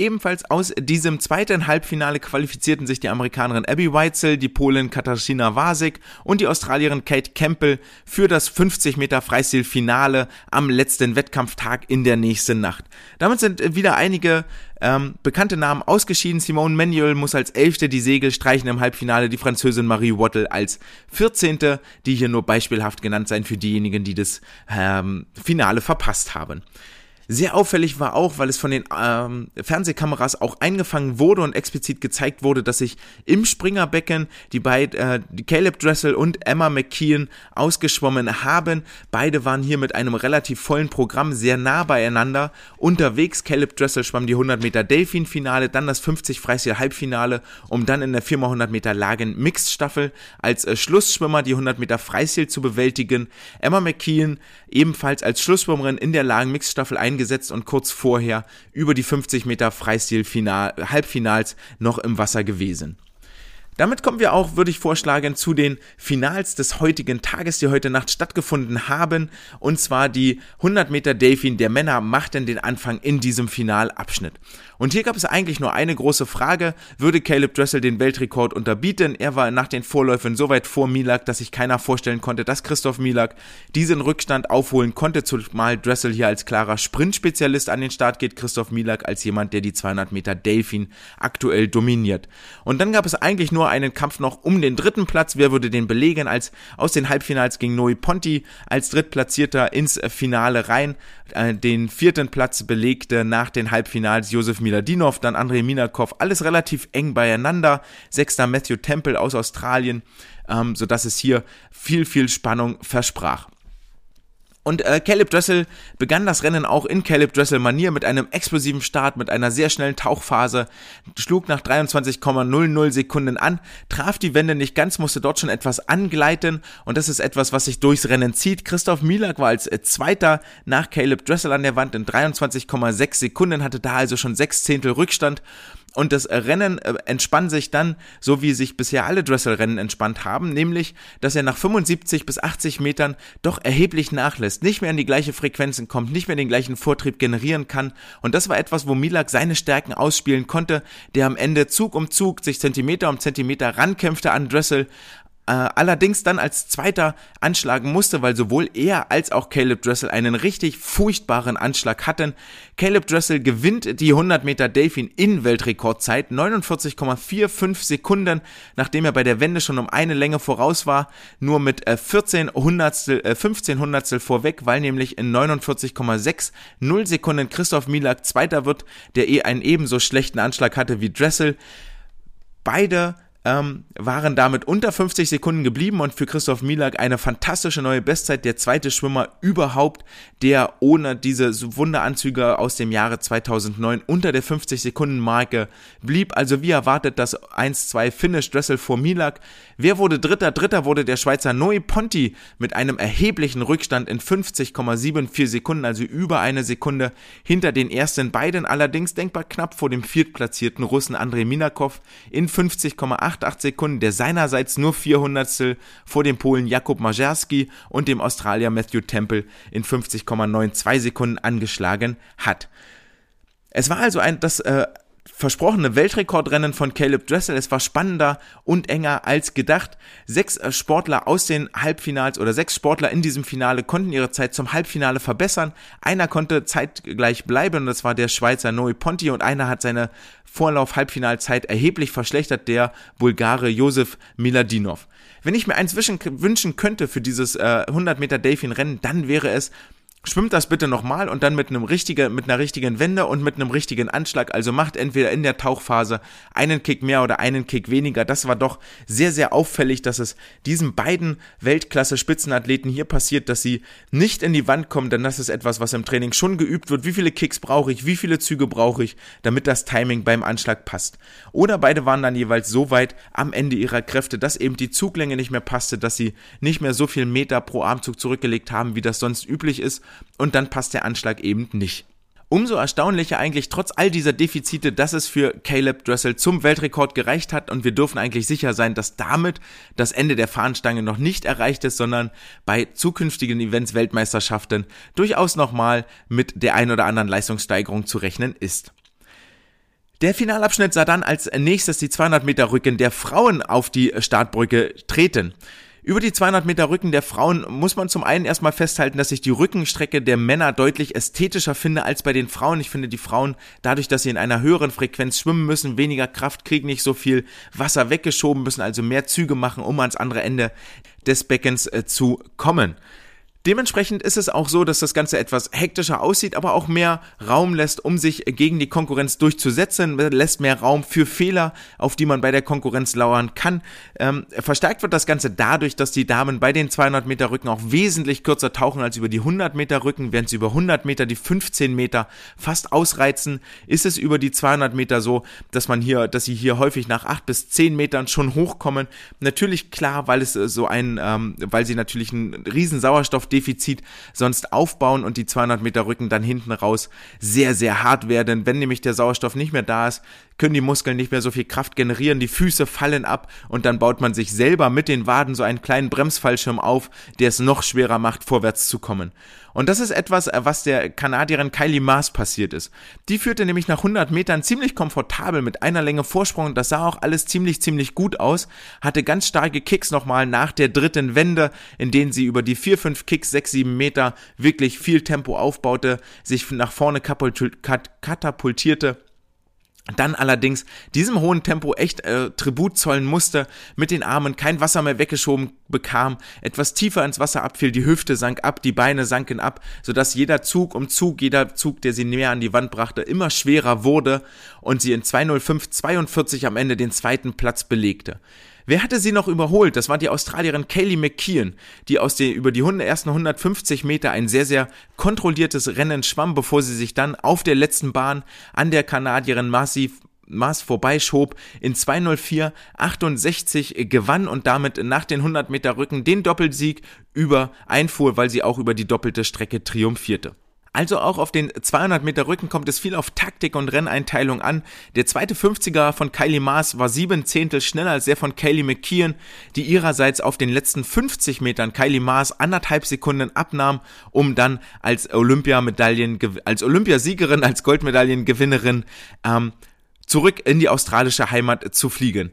Ebenfalls aus diesem zweiten Halbfinale qualifizierten sich die Amerikanerin Abbey Weitzeil, die Polin Katarzyna Wasik und die Australierin Cate Campbell für das 50 Meter Freistil-Finale am letzten Wettkampftag in der nächsten Nacht. Damit sind wieder einige bekannte Namen ausgeschieden. Simone Manuel muss als 11. die Segel streichen im Halbfinale, die Französin Marie Wattel als 14., die hier nur beispielhaft genannt sein für diejenigen, die das Finale verpasst haben. Sehr auffällig war auch, weil es von den Fernsehkameras auch eingefangen wurde und explizit gezeigt wurde, dass sich im Springerbecken die Caleb Dressel und Emma McKeon ausgeschwommen haben. Beide waren hier mit einem relativ vollen Programm sehr nah beieinander unterwegs. Caleb Dressel schwamm die 100 Meter Delfin-Finale, dann das 50 Freistil-Halbfinale, um dann in der 4x100 Meter Lagen-Mixed-Staffel als Schlussschwimmer die 100 Meter Freistil zu bewältigen. Emma McKeon ebenfalls als Schlussschwimmerin in der Lagen-Mixed-Staffel eingesetzt und kurz vorher über die 50 Meter Freistil-Halbfinals noch im Wasser gewesen. Damit kommen wir auch, würde ich vorschlagen, zu den Finals des heutigen Tages, die heute Nacht stattgefunden haben. Und zwar die 100 Meter Delfin der Männer machten den Anfang in diesem Finalabschnitt. Und hier gab es eigentlich nur eine große Frage: Würde Caleb Dressel den Weltrekord unterbieten? Er war nach den Vorläufen so weit vor Milák, dass sich keiner vorstellen konnte, dass Kristóf Milák diesen Rückstand aufholen konnte, zumal Dressel hier als klarer Sprintspezialist an den Start geht, Kristóf Milák als jemand, der die 200 Meter Delfin aktuell dominiert. Und dann gab es eigentlich nur einen Kampf noch um den dritten Platz. Wer würde den belegen? Aus den Halbfinals ging Noé Ponti als Drittplatzierter ins Finale rein. Den vierten Platz belegte nach den Halbfinals Josef Miladinov, dann Andrei Minakov. Alles relativ eng beieinander. Sechster Matthew Temple aus Australien, sodass es hier viel Spannung versprach. Und Caleb Dressel begann das Rennen auch in Caleb Dressel-Manier mit einem explosiven Start, mit einer sehr schnellen Tauchphase, schlug nach 23,00 Sekunden an, traf die Wende nicht ganz, musste dort schon etwas angleiten und das ist etwas, was sich durchs Rennen zieht. Kristóf Milák war als Zweiter nach Caleb Dressel an der Wand in 23,6 Sekunden, hatte da also schon 6 Zehntel Rückstand. Und das Rennen entspann sich dann, so wie sich bisher alle Dresselrennen entspannt haben, nämlich, dass er nach 75 bis 80 Metern doch erheblich nachlässt, nicht mehr an die gleiche Frequenzen kommt, nicht mehr den gleichen Vortrieb generieren kann. Und das war etwas, wo Milák seine Stärken ausspielen konnte, der am Ende Zug um Zug sich Zentimeter um Zentimeter rankämpfte an Dressel, allerdings dann als Zweiter anschlagen musste, weil sowohl er als auch Caleb Dressel einen richtig furchtbaren Anschlag hatten. Caleb Dressel gewinnt die 100 Meter Delfin in Weltrekordzeit, 49,45 Sekunden, nachdem er bei der Wende schon um eine Länge voraus war, nur mit 15 Hundertstel vorweg, weil nämlich in 49,60 Sekunden Kristóf Milák Zweiter wird, der einen ebenso schlechten Anschlag hatte wie Dressel. Beide waren damit unter 50 Sekunden geblieben und für Kristóf Milák eine fantastische neue Bestzeit, der zweite Schwimmer überhaupt, der ohne diese Wunderanzüge aus dem Jahre 2009 unter der 50-Sekunden-Marke blieb. Also wie erwartet das 1-2-Finish Dressel vor Milák. Wer wurde Dritter? Dritter wurde der Schweizer Noé Ponti mit einem erheblichen Rückstand in 50,74 Sekunden, also über eine Sekunde hinter den ersten beiden, allerdings denkbar knapp vor dem viertplatzierten Russen Andrei Minakov in 50,88 Sekunden, der seinerseits nur 4 Hundertstel vor dem Polen Jakub Majerski und dem Australier Matthew Temple in 50,92 Sekunden angeschlagen hat. Es war also das versprochene Weltrekordrennen von Caleb Dressel. Es war spannender und enger als gedacht. 6 Sportler aus den Halbfinals oder 6 Sportler in diesem Finale konnten ihre Zeit zum Halbfinale verbessern. Einer konnte zeitgleich bleiben, das war der Schweizer Noé Ponti, und einer hat seine Vorlauf-Halbfinalzeit erheblich verschlechtert, der Bulgare Josef Miladinov. Wenn ich mir eins wünschen könnte für dieses 100 Meter Delfin-Rennen, dann wäre es: schwimmt das bitte nochmal und dann mit einer richtigen Wende und mit einem richtigen Anschlag. Also macht entweder in der Tauchphase einen Kick mehr oder einen Kick weniger. Das war doch sehr, sehr auffällig, dass es diesen beiden Weltklasse-Spitzenathleten hier passiert, dass sie nicht in die Wand kommen, denn das ist etwas, was im Training schon geübt wird. Wie viele Kicks brauche ich, wie viele Züge brauche ich, damit das Timing beim Anschlag passt. Oder beide waren dann jeweils so weit am Ende ihrer Kräfte, dass eben die Zuglänge nicht mehr passte, dass sie nicht mehr so viel Meter pro Armzug zurückgelegt haben, wie das sonst üblich ist. Und dann passt der Anschlag eben nicht. Umso erstaunlicher eigentlich trotz all dieser Defizite, dass es für Caleb Dressel zum Weltrekord gereicht hat, und wir dürfen eigentlich sicher sein, dass damit das Ende der Fahnenstange noch nicht erreicht ist, sondern bei zukünftigen Events, Weltmeisterschaften, durchaus nochmal mit der ein oder anderen Leistungssteigerung zu rechnen ist. Der Finalabschnitt sah dann als nächstes die 200 Meter Rücken der Frauen auf die Startbrücke treten. Über die 200 Meter Rücken der Frauen muss man zum einen erstmal festhalten, dass ich die Rückenstrecke der Männer deutlich ästhetischer finde als bei den Frauen. Ich finde die Frauen, dadurch, dass sie in einer höheren Frequenz schwimmen müssen, weniger Kraft kriegen, nicht so viel Wasser weggeschoben müssen, also mehr Züge machen, um ans andere Ende des Beckens zu kommen. Dementsprechend ist es auch so, dass das Ganze etwas hektischer aussieht, aber auch mehr Raum lässt, um sich gegen die Konkurrenz durchzusetzen, lässt mehr Raum für Fehler, auf die man bei der Konkurrenz lauern kann. Verstärkt wird das Ganze dadurch, dass die Damen bei den 200 Meter Rücken auch wesentlich kürzer tauchen als über die 100 Meter Rücken. Während sie über 100 Meter die 15 Meter fast ausreizen, ist es über die 200 Meter so, dass sie hier häufig nach 8 bis 10 Metern schon hochkommen. Natürlich klar, weil sie natürlich einen riesen Sauerstoffdefizit sonst aufbauen und die 200 Meter Rücken dann hinten raus sehr, sehr hart werden. Wenn nämlich der Sauerstoff nicht mehr da ist, können die Muskeln nicht mehr so viel Kraft generieren, die Füße fallen ab und dann baut man sich selber mit den Waden so einen kleinen Bremsfallschirm auf, der es noch schwerer macht, vorwärts zu kommen. Und das ist etwas, was der Kanadierin Kylie Masse passiert ist. Die führte nämlich nach 100 Metern ziemlich komfortabel mit einer Länge Vorsprung, das sah auch alles ziemlich, ziemlich gut aus, hatte ganz starke Kicks nochmal nach der dritten Wende, in denen sie über die 4-5 Kicks, 6-7 Meter wirklich viel Tempo aufbaute, sich nach vorne katapultierte. Dann allerdings diesem hohen Tempo echt Tribut zollen musste, mit den Armen kein Wasser mehr weggeschoben bekam, etwas tiefer ins Wasser abfiel, die Hüfte sank ab, die Beine sanken ab, sodass jeder Zug, der sie näher an die Wand brachte, immer schwerer wurde und sie in 2:05,42 am Ende den zweiten Platz belegte. Wer hatte sie noch überholt? Das war die Australierin Kaylee McKeon, die über die ersten 150 Meter ein sehr, sehr kontrolliertes Rennen schwamm, bevor sie sich dann auf der letzten Bahn an der Kanadierin Masse vorbeischob, in 2:04,68 gewann und damit nach den 100 Meter Rücken den Doppelsieg einfuhr, weil sie auch über die doppelte Strecke triumphierte. Also auch auf den 200 Meter Rücken kommt es viel auf Taktik und Renneinteilung an. Der zweite 50er von Kylie Masse war 7 Zehntel schneller als der von Kaylee McKeon, die ihrerseits auf den letzten 50 Metern Kylie Masse 1,5 Sekunden abnahm, um dann als Olympiasiegerin, als Goldmedaillengewinnerin zurück in die australische Heimat zu fliegen.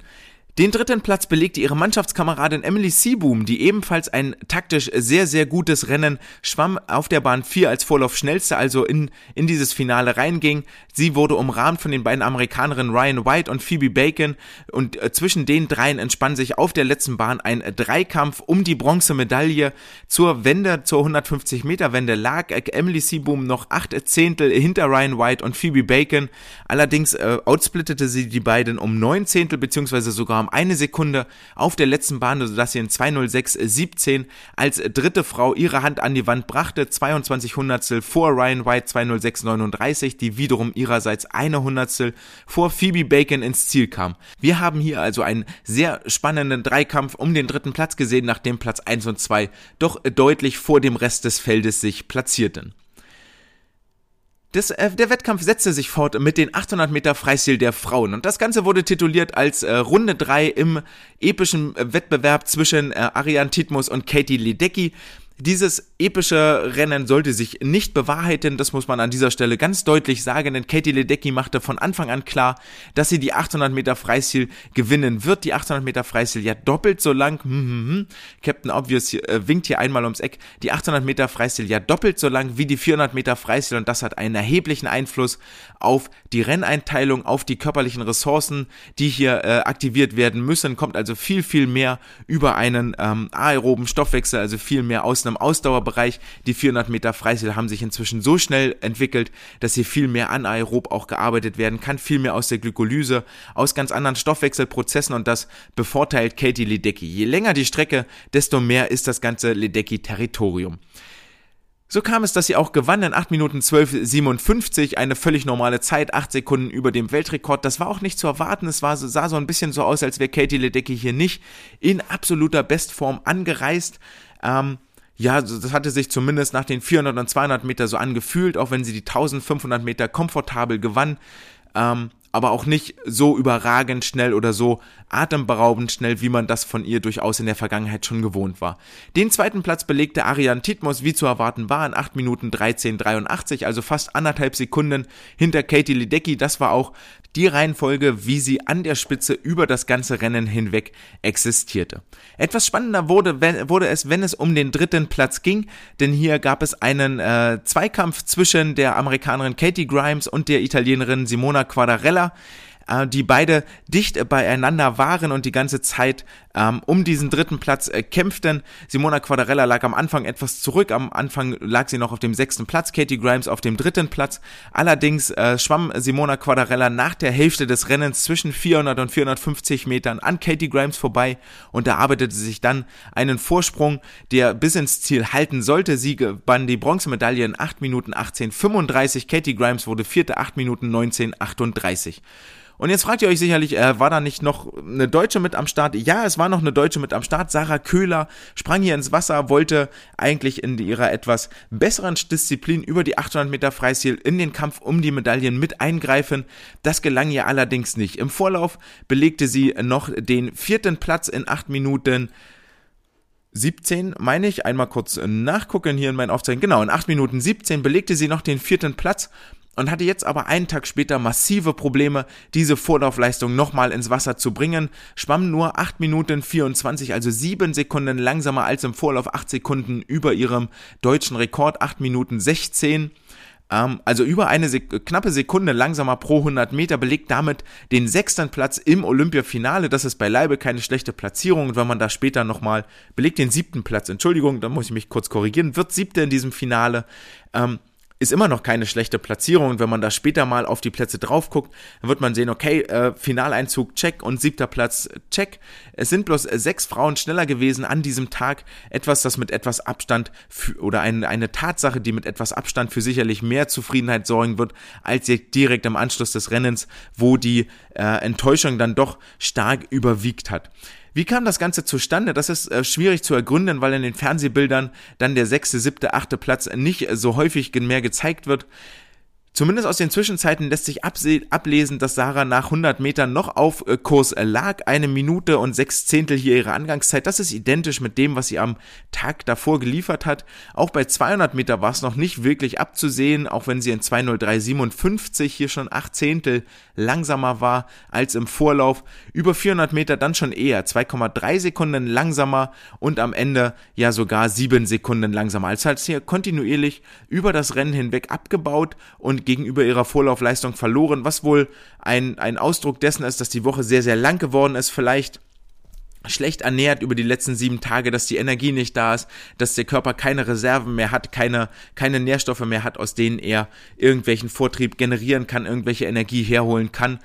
Den dritten Platz belegte ihre Mannschaftskameradin Emily Seaboom, die ebenfalls ein taktisch sehr, sehr gutes Rennen schwamm, auf der Bahn 4 als Vorlaufschnellste, also in dieses Finale reinging. Sie wurde umrahmt von den beiden Amerikanerinnen Rhyan White und Phoebe Bacon und zwischen den dreien entspann sich auf der letzten Bahn ein Dreikampf um die Bronzemedaille. Zur 150-Meter-Wende lag Emily Seaboom noch 8 Zehntel hinter Rhyan White und Phoebe Bacon. Allerdings outsplittete sie die beiden um 9 Zehntel beziehungsweise sogar 1 Sekunde auf der letzten Bahn, sodass sie in 2:06,17 als dritte Frau ihre Hand an die Wand brachte, 22 Hundertstel vor Rhyan White, 2:06,39, die wiederum ihrerseits 1 Hundertstel vor Phoebe Bacon ins Ziel kam. Wir haben hier also einen sehr spannenden Dreikampf um den dritten Platz gesehen, nachdem Platz 1 und 2 doch deutlich vor dem Rest des Feldes sich platzierten. Der Wettkampf setzte sich fort mit den 800 Meter Freistil der Frauen und das Ganze wurde tituliert als Runde 3 im epischen Wettbewerb zwischen Ariarne Titmus und Katie Ledecky. Dieses epische Rennen sollte sich nicht bewahrheiten, das muss man an dieser Stelle ganz deutlich sagen, denn Katie Ledecky machte von Anfang an klar, dass sie die 800 Meter Freistil gewinnen wird. Die 800 Meter Freistil ja doppelt so lang, Captain Obvious winkt hier einmal ums Eck, die 800 Meter Freistil ja doppelt so lang wie die 400 Meter Freistil und das hat einen erheblichen Einfluss auf die Renneinteilung, auf die körperlichen Ressourcen, die hier aktiviert werden müssen, kommt also viel, viel mehr über einen aeroben Stoffwechsel, also viel mehr aus im Ausdauerbereich. Die 400 Meter Freistil haben sich inzwischen so schnell entwickelt, dass hier viel mehr anaerob auch gearbeitet werden kann, viel mehr aus der Glykolyse, aus ganz anderen Stoffwechselprozessen und das bevorteilt Katie Ledecky. Je länger die Strecke, desto mehr ist das ganze Ledecky-Territorium. So kam es, dass sie auch gewann in 8:12,57, eine völlig normale Zeit, 8 Sekunden über dem Weltrekord. Das war auch nicht zu erwarten, es sah so ein bisschen so aus, als wäre Katie Ledecky hier nicht in absoluter Bestform angereist. Ja, das hatte sich zumindest nach den 400 und 200 Meter so angefühlt, auch wenn sie die 1500 Meter komfortabel gewann, aber auch nicht so überragend schnell oder so atemberaubend schnell, wie man das von ihr durchaus in der Vergangenheit schon gewohnt war. Den zweiten Platz belegte Ariarne Titmus, wie zu erwarten war, in 8:13,83, also fast 1,5 Sekunden hinter Katie Ledecky. Das war auch die Reihenfolge, wie sie an der Spitze über das ganze Rennen hinweg existierte. Etwas spannender wurde es, wenn es um den dritten Platz ging, denn hier gab es einen Zweikampf zwischen der Amerikanerin Katie Grimes und der Italienerin Simona Quadarella, die beide dicht beieinander waren und die ganze Zeit um diesen dritten Platz kämpften. Simona Quadarella lag am Anfang etwas zurück, am Anfang lag sie noch auf dem 6. Platz, Katie Grimes auf dem 3. Platz. Allerdings schwamm Simona Quadarella nach der Hälfte des Rennens zwischen 400 und 450 Metern an Katie Grimes vorbei und erarbeitete sich dann einen Vorsprung, der bis ins Ziel halten sollte. Sie gewann die Bronzemedaille in 8:18,35, Katie Grimes wurde Vierte, 8:19,38. Und jetzt fragt ihr euch sicherlich, war da nicht noch eine Deutsche mit am Start? Ja, es war noch eine Deutsche mit am Start. Sarah Köhler sprang hier ins Wasser, wollte eigentlich in ihrer etwas besseren Disziplin über die 800 Meter Freistil in den Kampf um die Medaillen mit eingreifen. Das gelang ihr allerdings nicht. Im Vorlauf belegte sie noch den 4. Platz in 8:17, meine ich. Einmal kurz nachgucken hier in meinen Aufzeichnungen. Genau, in 8:17 belegte sie noch den 4. Platz. Und hatte jetzt aber einen Tag später massive Probleme, diese Vorlaufleistung nochmal ins Wasser zu bringen. Schwamm nur 8:24, also 7 Sekunden langsamer als im Vorlauf, 8 Sekunden über ihrem deutschen Rekord, 8:16. Also über eine knappe Sekunde langsamer pro 100 Meter, belegt damit den 6. Platz im Olympiafinale. Das ist beileibe keine schlechte Platzierung. Und wenn man da später nochmal belegt den 7. Platz, Entschuldigung, da muss ich mich kurz korrigieren, wird 7. in diesem Finale, ist immer noch keine schlechte Platzierung. Und wenn man da später mal auf die Plätze drauf guckt, dann wird man sehen, okay, Finaleinzug, check, und 7. Platz, check. Es sind bloß 6 Frauen schneller gewesen an diesem Tag. Etwas, das mit etwas Abstand eine Tatsache, die mit etwas Abstand für sicherlich mehr Zufriedenheit sorgen wird, als direkt im Anschluss des Rennens, wo die Enttäuschung dann doch stark überwiegt hat. Wie kam das Ganze zustande? Das ist schwierig zu ergründen, weil in den Fernsehbildern dann der 6., 7., 8. Platz nicht so häufig mehr gezeigt wird. Zumindest aus den Zwischenzeiten lässt sich ablesen, dass Sarah nach 100 Metern noch auf Kurs lag. 1 Minute und 6 Zehntel hier ihre Angangszeit. Das ist identisch mit dem, was sie am Tag davor geliefert hat. Auch bei 200 Meter war es noch nicht wirklich abzusehen, auch wenn sie in 2:03,57 hier schon 8 Zehntel langsamer war als im Vorlauf. Über 400 Meter dann schon eher 2,3 Sekunden langsamer und am Ende ja sogar 7 Sekunden langsamer. Also hat sie hier kontinuierlich über das Rennen hinweg abgebaut und gegenüber ihrer Vorlaufleistung verloren, was wohl ein Ausdruck dessen ist, dass die Woche sehr, sehr lang geworden ist, vielleicht schlecht ernährt über die letzten 7 Tage, dass die Energie nicht da ist, dass der Körper keine Reserven mehr hat, keine Nährstoffe mehr hat, aus denen er irgendwelchen Vortrieb generieren kann, irgendwelche Energie herholen kann.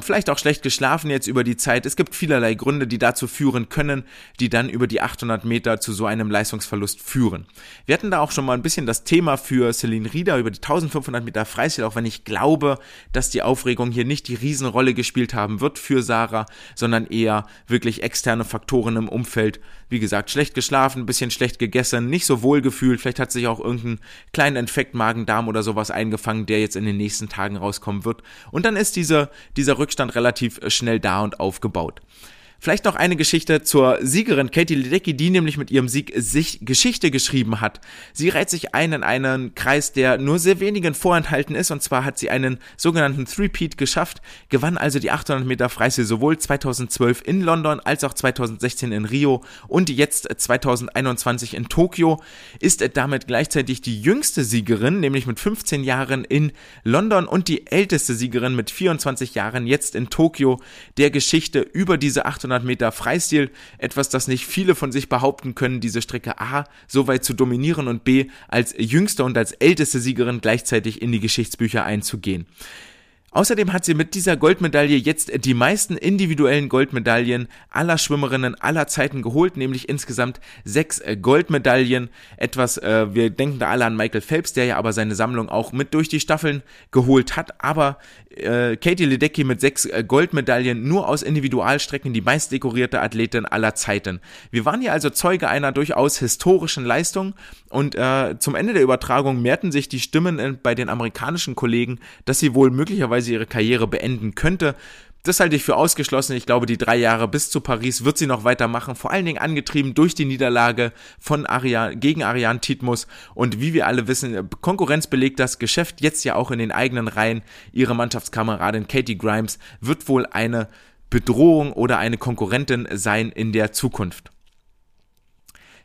Vielleicht auch schlecht geschlafen jetzt über die Zeit. Es gibt vielerlei Gründe, die dazu führen können, die dann über die 800 Meter zu so einem Leistungsverlust führen. Wir hatten da auch schon mal ein bisschen das Thema für Celine Rieder über die 1500 Meter Freistil, auch wenn ich glaube, dass die Aufregung hier nicht die Riesenrolle gespielt haben wird für Sarah, sondern eher wirklich externe Faktoren im Umfeld. Wie gesagt, schlecht geschlafen, ein bisschen schlecht gegessen, nicht so wohl gefühlt. Vielleicht hat sich auch irgendein kleinen Infekt, Magen-Darm oder sowas eingefangen, der jetzt in den nächsten Tagen rauskommen wird. Und dann ist dieser Rückstand relativ schnell da und aufgebaut. Vielleicht noch eine Geschichte zur Siegerin Katie Ledecky, die nämlich mit ihrem Sieg sich Geschichte geschrieben hat. Sie reiht sich ein in einen Kreis, der nur sehr wenigen vorenthalten ist, und zwar hat sie einen sogenannten Three-Peat geschafft, gewann also die 800 Meter Freistil sowohl 2012 in London als auch 2016 in Rio und jetzt 2021 in Tokio, ist damit gleichzeitig die jüngste Siegerin, nämlich mit 15 Jahren in London und die älteste Siegerin mit 24 Jahren jetzt in Tokio, der Geschichte über diese 800 Meter Freistil, etwas, das nicht viele von sich behaupten können, diese Strecke A so weit zu dominieren und B als jüngste und als älteste Siegerin gleichzeitig in die Geschichtsbücher einzugehen. Außerdem hat sie mit dieser Goldmedaille jetzt die meisten individuellen Goldmedaillen aller Schwimmerinnen aller Zeiten geholt, nämlich insgesamt 6 Goldmedaillen. Etwas, wir denken da alle an Michael Phelps, der ja aber seine Sammlung auch mit durch die Staffeln geholt hat, aber Katie Ledecky mit 6 Goldmedaillen nur aus Individualstrecken, die meistdekorierte Athletin aller Zeiten. Wir waren hier also Zeuge einer durchaus historischen Leistung und zum Ende der Übertragung mehrten sich die Stimmen bei den amerikanischen Kollegen, dass sie wohl möglicherweise ihre Karriere beenden könnte. Das halte ich für ausgeschlossen. Ich glaube, die 3 Jahre bis zu Paris wird sie noch weitermachen, vor allen Dingen angetrieben durch die Niederlage von gegen Ariarne Titmus und wie wir alle wissen, Konkurrenz belegt das Geschäft, jetzt ja auch in den eigenen Reihen. Ihre Mannschaftskameradin Katie Grimes wird wohl eine Bedrohung oder eine Konkurrentin sein in der Zukunft.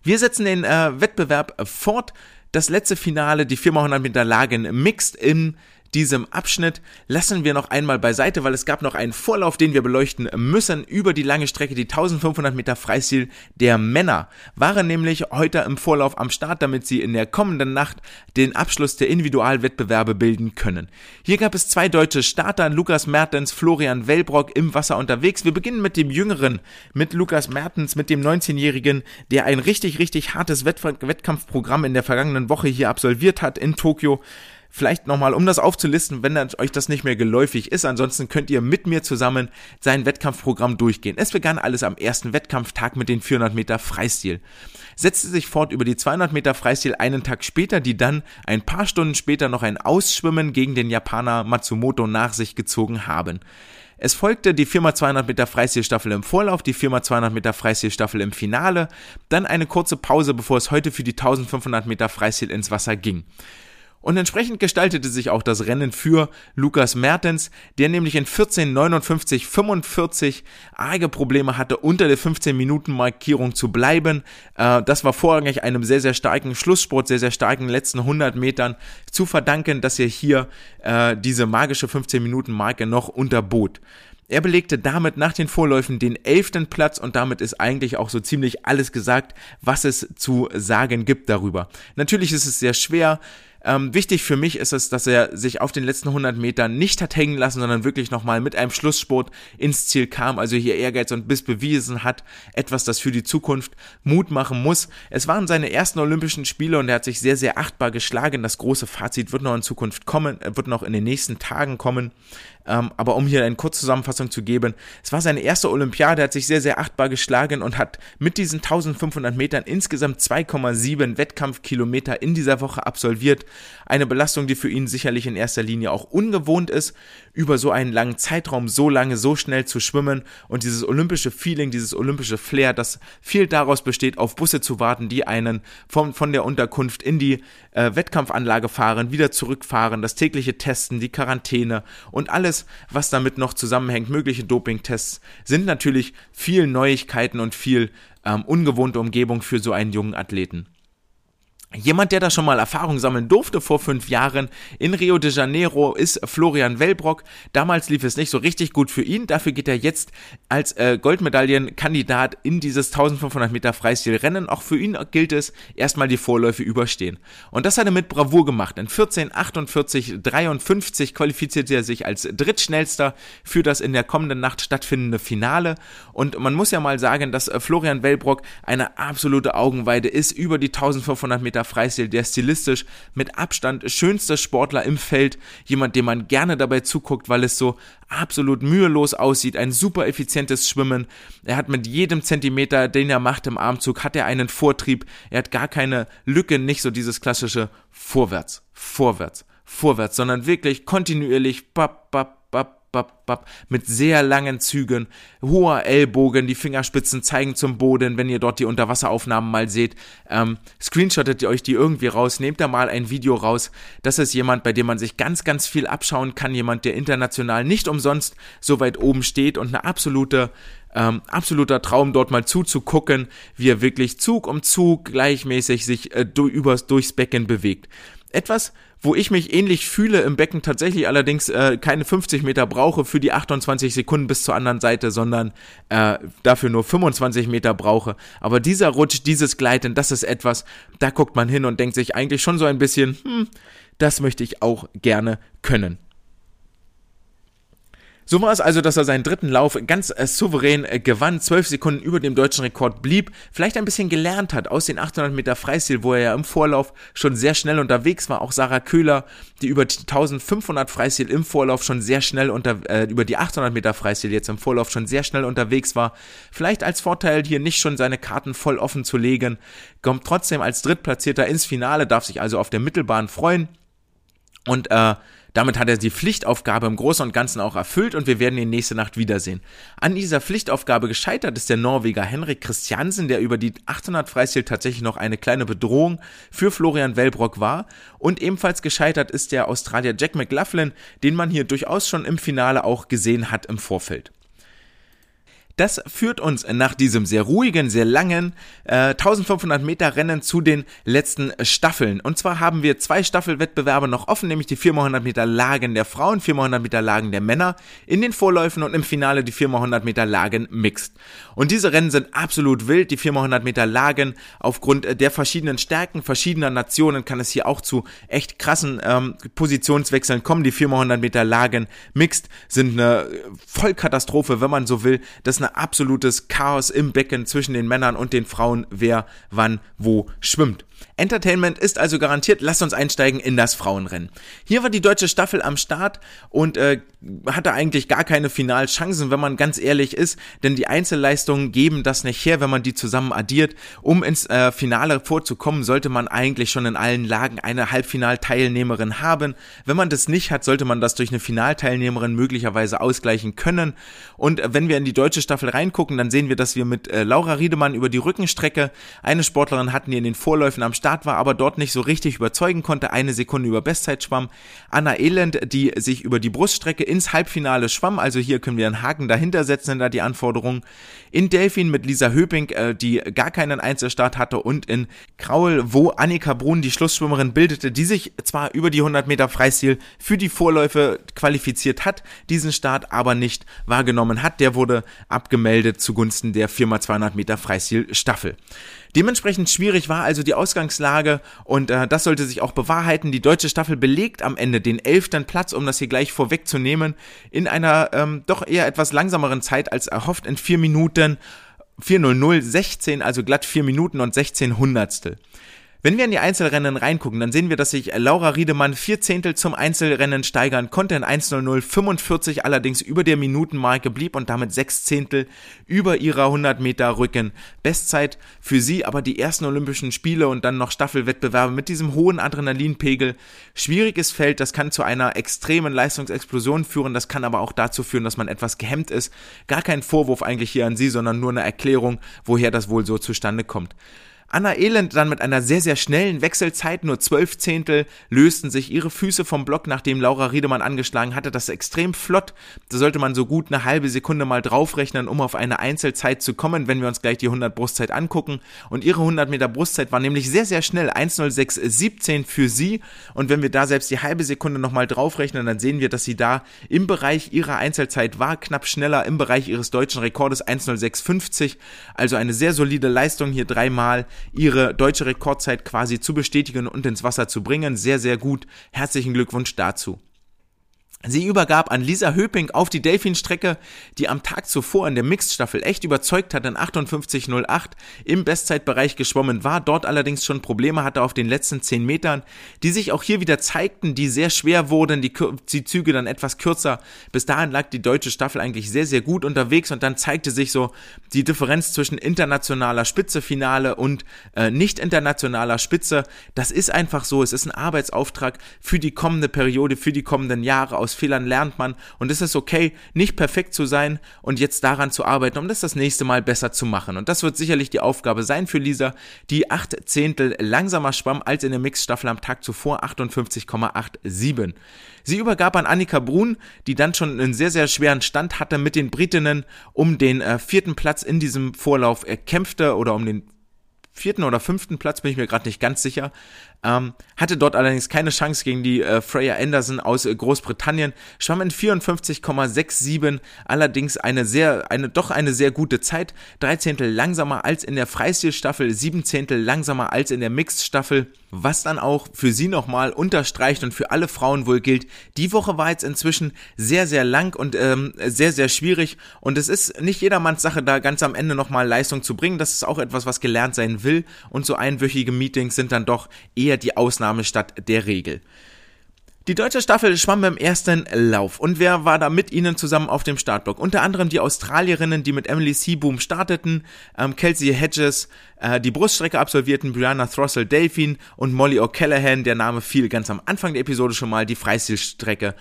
Wir setzen den Wettbewerb fort. Das letzte Finale, die 4x100 Meter Lagen Mixed in diesem Abschnitt lassen wir noch einmal beiseite, weil es gab noch einen Vorlauf, den wir beleuchten müssen über die lange Strecke, die 1500 Meter Freistil der Männer. Waren nämlich heute im Vorlauf am Start, damit sie in der kommenden Nacht den Abschluss der Individualwettbewerbe bilden können. Hier gab es 2 deutsche Starter, Lukas Mertens, Florian Wellbrock im Wasser unterwegs. Wir beginnen mit dem Jüngeren, mit Lukas Mertens, mit dem 19-Jährigen, der ein richtig, richtig hartes Wettkampfprogramm in der vergangenen Woche hier absolviert hat in Tokio. Vielleicht nochmal, um das aufzulisten, wenn euch das nicht mehr geläufig ist. Ansonsten könnt ihr mit mir zusammen sein Wettkampfprogramm durchgehen. Es begann alles am ersten Wettkampftag mit den 400 Meter Freistil. Setzte sich fort über die 200 Meter Freistil einen Tag später, die dann ein paar Stunden später noch ein Ausschwimmen gegen den Japaner Matsumoto nach sich gezogen haben. Es folgte die 4x200 Meter Freistilstaffel im Vorlauf, die 4x200 Meter Freistilstaffel im Finale, dann eine kurze Pause, bevor es heute für die 1500 Meter Freistil ins Wasser ging. Und entsprechend gestaltete sich auch das Rennen für Lukas Mertens, der nämlich in 14:59,45 arge Probleme hatte, unter der 15-Minuten-Markierung zu bleiben. Das war vorrangig einem sehr, sehr starken Schlusssport, sehr, sehr starken letzten 100 Metern zu verdanken, dass er hier diese magische 15-Minuten-Marke noch unterbot. Er belegte damit nach den Vorläufen den 11. Platz und damit ist eigentlich auch so ziemlich alles gesagt, was es zu sagen gibt darüber. Natürlich ist es sehr schwer, Wichtig für mich ist es, dass er sich auf den letzten 100 Metern nicht hat hängen lassen, sondern wirklich nochmal mit einem Schlussspurt ins Ziel kam, also hier Ehrgeiz und Biss bewiesen hat, etwas, das für die Zukunft Mut machen muss. Es waren seine ersten Olympischen Spiele und er hat sich sehr, sehr achtbar geschlagen. Das große Fazit wird noch in Zukunft kommen, wird noch in den nächsten Tagen kommen. Aber um hier eine Kurzzusammenfassung zu geben, es war seine erste Olympiade, hat sich sehr, sehr achtbar geschlagen und hat mit diesen 1500 Metern insgesamt 2,7 Wettkampfkilometer in dieser Woche absolviert. Eine Belastung, die für ihn sicherlich in erster Linie auch ungewohnt ist, über so einen langen Zeitraum so lange, so schnell zu schwimmen, und dieses olympische Feeling, dieses olympische Flair, das viel daraus besteht, auf Busse zu warten, die einen von der Unterkunft in die Wettkampfanlage fahren, wieder zurückfahren, das tägliche Testen, die Quarantäne und alles, was damit noch zusammenhängt, mögliche Dopingtests, sind natürlich viel Neuigkeiten und viel ungewohnte Umgebung für so einen jungen Athleten. Jemand, der da schon mal Erfahrung sammeln durfte vor 5 Jahren in Rio de Janeiro, ist Florian Wellbrock. Damals lief es nicht so richtig gut für ihn. Dafür geht er jetzt als Goldmedaillenkandidat in dieses 1500 Meter Freistilrennen. Auch für ihn gilt es, erstmal die Vorläufe überstehen. Und das hat er mit Bravour gemacht. In 14:48,53 qualifizierte er sich als Drittschnellster für das in der kommenden Nacht stattfindende Finale. Und man muss ja mal sagen, dass Florian Wellbrock eine absolute Augenweide ist über die 1500 Meter Freistil, der stilistisch mit Abstand schönste Sportler im Feld, jemand, dem man gerne dabei zuguckt, weil es so absolut mühelos aussieht, ein super effizientes Schwimmen. Er hat mit jedem Zentimeter, den er macht im Armzug, hat er einen Vortrieb, er hat gar keine Lücke, nicht so dieses klassische vorwärts, sondern wirklich kontinuierlich, mit sehr langen Zügen, hoher Ellbogen, die Fingerspitzen zeigen zum Boden, wenn ihr dort die Unterwasseraufnahmen mal seht, screenshottet ihr euch die irgendwie raus, nehmt da mal ein Video raus. Das ist jemand, bei dem man sich ganz, ganz viel abschauen kann, jemand, der international nicht umsonst so weit oben steht, und eine absoluter Traum, dort mal zuzugucken, wie er wirklich Zug um Zug gleichmäßig sich durchs Becken bewegt. Etwas, wo ich mich ähnlich fühle im Becken, tatsächlich allerdings keine 50 Meter brauche für die 28 Sekunden bis zur anderen Seite, sondern dafür nur 25 Meter brauche. Aber dieser Rutsch, dieses Gleiten, das ist etwas, da guckt man hin und denkt sich eigentlich schon so ein bisschen, das möchte ich auch gerne können. So war es also, dass er seinen dritten Lauf ganz souverän gewann, 12 Sekunden über dem deutschen Rekord blieb, vielleicht ein bisschen gelernt hat aus den 800 Meter Freistil, wo er ja im Vorlauf schon sehr schnell unterwegs war. Auch Sarah Köhler, die über die 1500 Freistil im Vorlauf schon sehr schnell über die 800 Meter Freistil jetzt im Vorlauf schon sehr schnell unterwegs war. Vielleicht als Vorteil, hier nicht schon seine Karten voll offen zu legen, kommt trotzdem als Drittplatzierter ins Finale, darf sich also auf der Mittelbahn freuen. Und damit hat er die Pflichtaufgabe im Großen und Ganzen auch erfüllt, und wir werden ihn nächste Nacht wiedersehen. An dieser Pflichtaufgabe gescheitert ist der Norweger Henrik Christiansen, der über die 800 Freistil tatsächlich noch eine kleine Bedrohung für Florian Wellbrock war, und ebenfalls gescheitert ist der Australier Jack McLaughlin, den man hier durchaus schon im Finale auch gesehen hat im Vorfeld. Das führt uns nach diesem sehr ruhigen, sehr langen 1500 Meter Rennen zu den letzten Staffeln. Und zwar haben wir 2 Staffelwettbewerbe noch offen, nämlich die 4x100 Meter Lagen der Frauen, 4x100 Meter Lagen der Männer, in den Vorläufen, und im Finale die 4x100 Meter Lagen Mixed. Und diese Rennen sind absolut wild, die 4x100 Meter Lagen. Aufgrund der verschiedenen Stärken verschiedener Nationen kann es hier auch zu echt krassen Positionswechseln kommen. Die 4x100 Meter Lagen Mixed sind eine Vollkatastrophe, wenn man so will. Das ist eine absolutes Chaos im Becken zwischen den Männern und den Frauen, wer wann wo schwimmt. Entertainment ist also garantiert. Lasst uns einsteigen in das Frauenrennen. Hier war die deutsche Staffel am Start und hatte eigentlich gar keine Finalchancen, wenn man ganz ehrlich ist, denn die Einzelleistungen geben das nicht her, wenn man die zusammen addiert. Um ins Finale vorzukommen, sollte man eigentlich schon in allen Lagen eine Halbfinalteilnehmerin haben. Wenn man das nicht hat, sollte man das durch eine Finalteilnehmerin möglicherweise ausgleichen können. Und wenn wir in die deutsche Staffel reingucken, dann sehen wir, dass wir mit Laura Riedemann über die Rückenstrecke eine Sportlerin hatten, die in den Vorläufen am Start war, aber dort nicht so richtig überzeugen konnte, 1 Sekunde über Bestzeit schwamm. Anna Elend, die sich über die Bruststrecke ins Halbfinale schwamm, also hier können wir einen Haken dahinter setzen, da die Anforderungen. In Delfin mit Lisa Höping, die gar keinen Einzelstart hatte, und in Kraul, wo Annika Brun die Schlussschwimmerin bildete, die sich zwar über die 100 Meter Freistil für die Vorläufe qualifiziert hat, diesen Start aber nicht wahrgenommen hat. Der wurde abgemeldet zugunsten der 4x200 Meter Freistil Staffel. Dementsprechend schwierig war also die Ausgangslage und das sollte sich auch bewahrheiten. Die deutsche Staffel belegt am Ende den 11. Platz, um das hier gleich vorwegzunehmen, in einer doch eher etwas langsameren Zeit als erhofft, in 4 Minuten 4:00:16, also glatt 4 Minuten und 16 Hundertstel. Wenn wir in die Einzelrennen reingucken, dann sehen wir, dass sich Laura Riedemann 4 Zehntel zum Einzelrennen steigern konnte, in 1:00:45 allerdings über der Minutenmarke blieb und damit 6 Zehntel über ihrer 100 Meter Rücken. Bestzeit für sie, aber die ersten Olympischen Spiele und dann noch Staffelwettbewerbe mit diesem hohen Adrenalinpegel. Schwieriges Feld, das kann zu einer extremen Leistungsexplosion führen, das kann aber auch dazu führen, dass man etwas gehemmt ist. Gar kein Vorwurf eigentlich hier an sie, sondern nur eine Erklärung, woher das wohl so zustande kommt. Anna Elend dann mit einer sehr, sehr schnellen Wechselzeit, nur 12 Zehntel, lösten sich ihre Füße vom Block, nachdem Laura Riedemann angeschlagen hatte. Das ist extrem flott, da sollte man so gut eine halbe Sekunde mal draufrechnen, um auf eine Einzelzeit zu kommen, wenn wir uns gleich die 100 Brustzeit angucken. Und ihre 100 Meter Brustzeit war nämlich sehr, sehr schnell, 1:06:17 für sie. Und wenn wir da selbst die halbe Sekunde nochmal draufrechnen, dann sehen wir, dass sie da im Bereich ihrer Einzelzeit war, knapp schneller im Bereich ihres deutschen Rekordes 1:06:50. Also eine sehr solide Leistung, hier dreimal ihre deutsche Rekordzeit quasi zu bestätigen und ins Wasser zu bringen. Sehr, sehr gut. Herzlichen Glückwunsch dazu. Sie übergab an Lisa Höping auf die Delfin-Strecke, die am Tag zuvor in der Mixed-Staffel echt überzeugt hat, in 58:08 im Bestzeitbereich geschwommen war, dort allerdings schon Probleme hatte auf den letzten 10 Metern, die sich auch hier wieder zeigten, die sehr schwer wurden, die Züge dann etwas kürzer. Bis dahin lag die deutsche Staffel eigentlich sehr, sehr gut unterwegs und dann zeigte sich so die Differenz zwischen internationaler Spitze-Finale und nicht internationaler Spitze. Das ist einfach so, es ist ein Arbeitsauftrag für die kommende Periode, für die kommenden Jahre. Aus Fehlern lernt man und es ist okay, nicht perfekt zu sein und jetzt daran zu arbeiten, um das nächste Mal besser zu machen. Und das wird sicherlich die Aufgabe sein für Lisa, die 8 Zehntel langsamer schwamm als in der Mixstaffel am Tag zuvor, 58,87. Sie übergab an Annika Brun, die dann schon einen sehr, sehr schweren Stand hatte, mit den Britinnen um den 4. Platz in diesem Vorlauf kämpfte oder um den 4. oder 5. Platz, bin ich mir gerade nicht ganz sicher, hatte dort allerdings keine Chance gegen die Freya Anderson aus Großbritannien, schwamm in 54,67, allerdings eine sehr gute Zeit, 3 Zehntel langsamer als in der Freistilstaffel, 7 Zehntel langsamer als in der Mixed-Staffel, was dann auch für sie nochmal unterstreicht und für alle Frauen wohl gilt, die Woche war jetzt inzwischen sehr, sehr lang und sehr, sehr schwierig und es ist nicht jedermanns Sache, da ganz am Ende nochmal Leistung zu bringen, das ist auch etwas, was gelernt sein will und so einwöchige Meetings sind dann doch eher die Ausnahme statt der Regel. Die deutsche Staffel schwamm beim ersten Lauf und wer war da mit ihnen zusammen auf dem Startblock? Unter anderem die Australierinnen, die mit Emily Seaboom starteten, Kelsey Hedges, die Bruststrecke absolvierten, Brianna Throssell-Delfin und Molly O'Callaghan, der Name fiel ganz am Anfang der Episode schon mal, die Freistilstrecke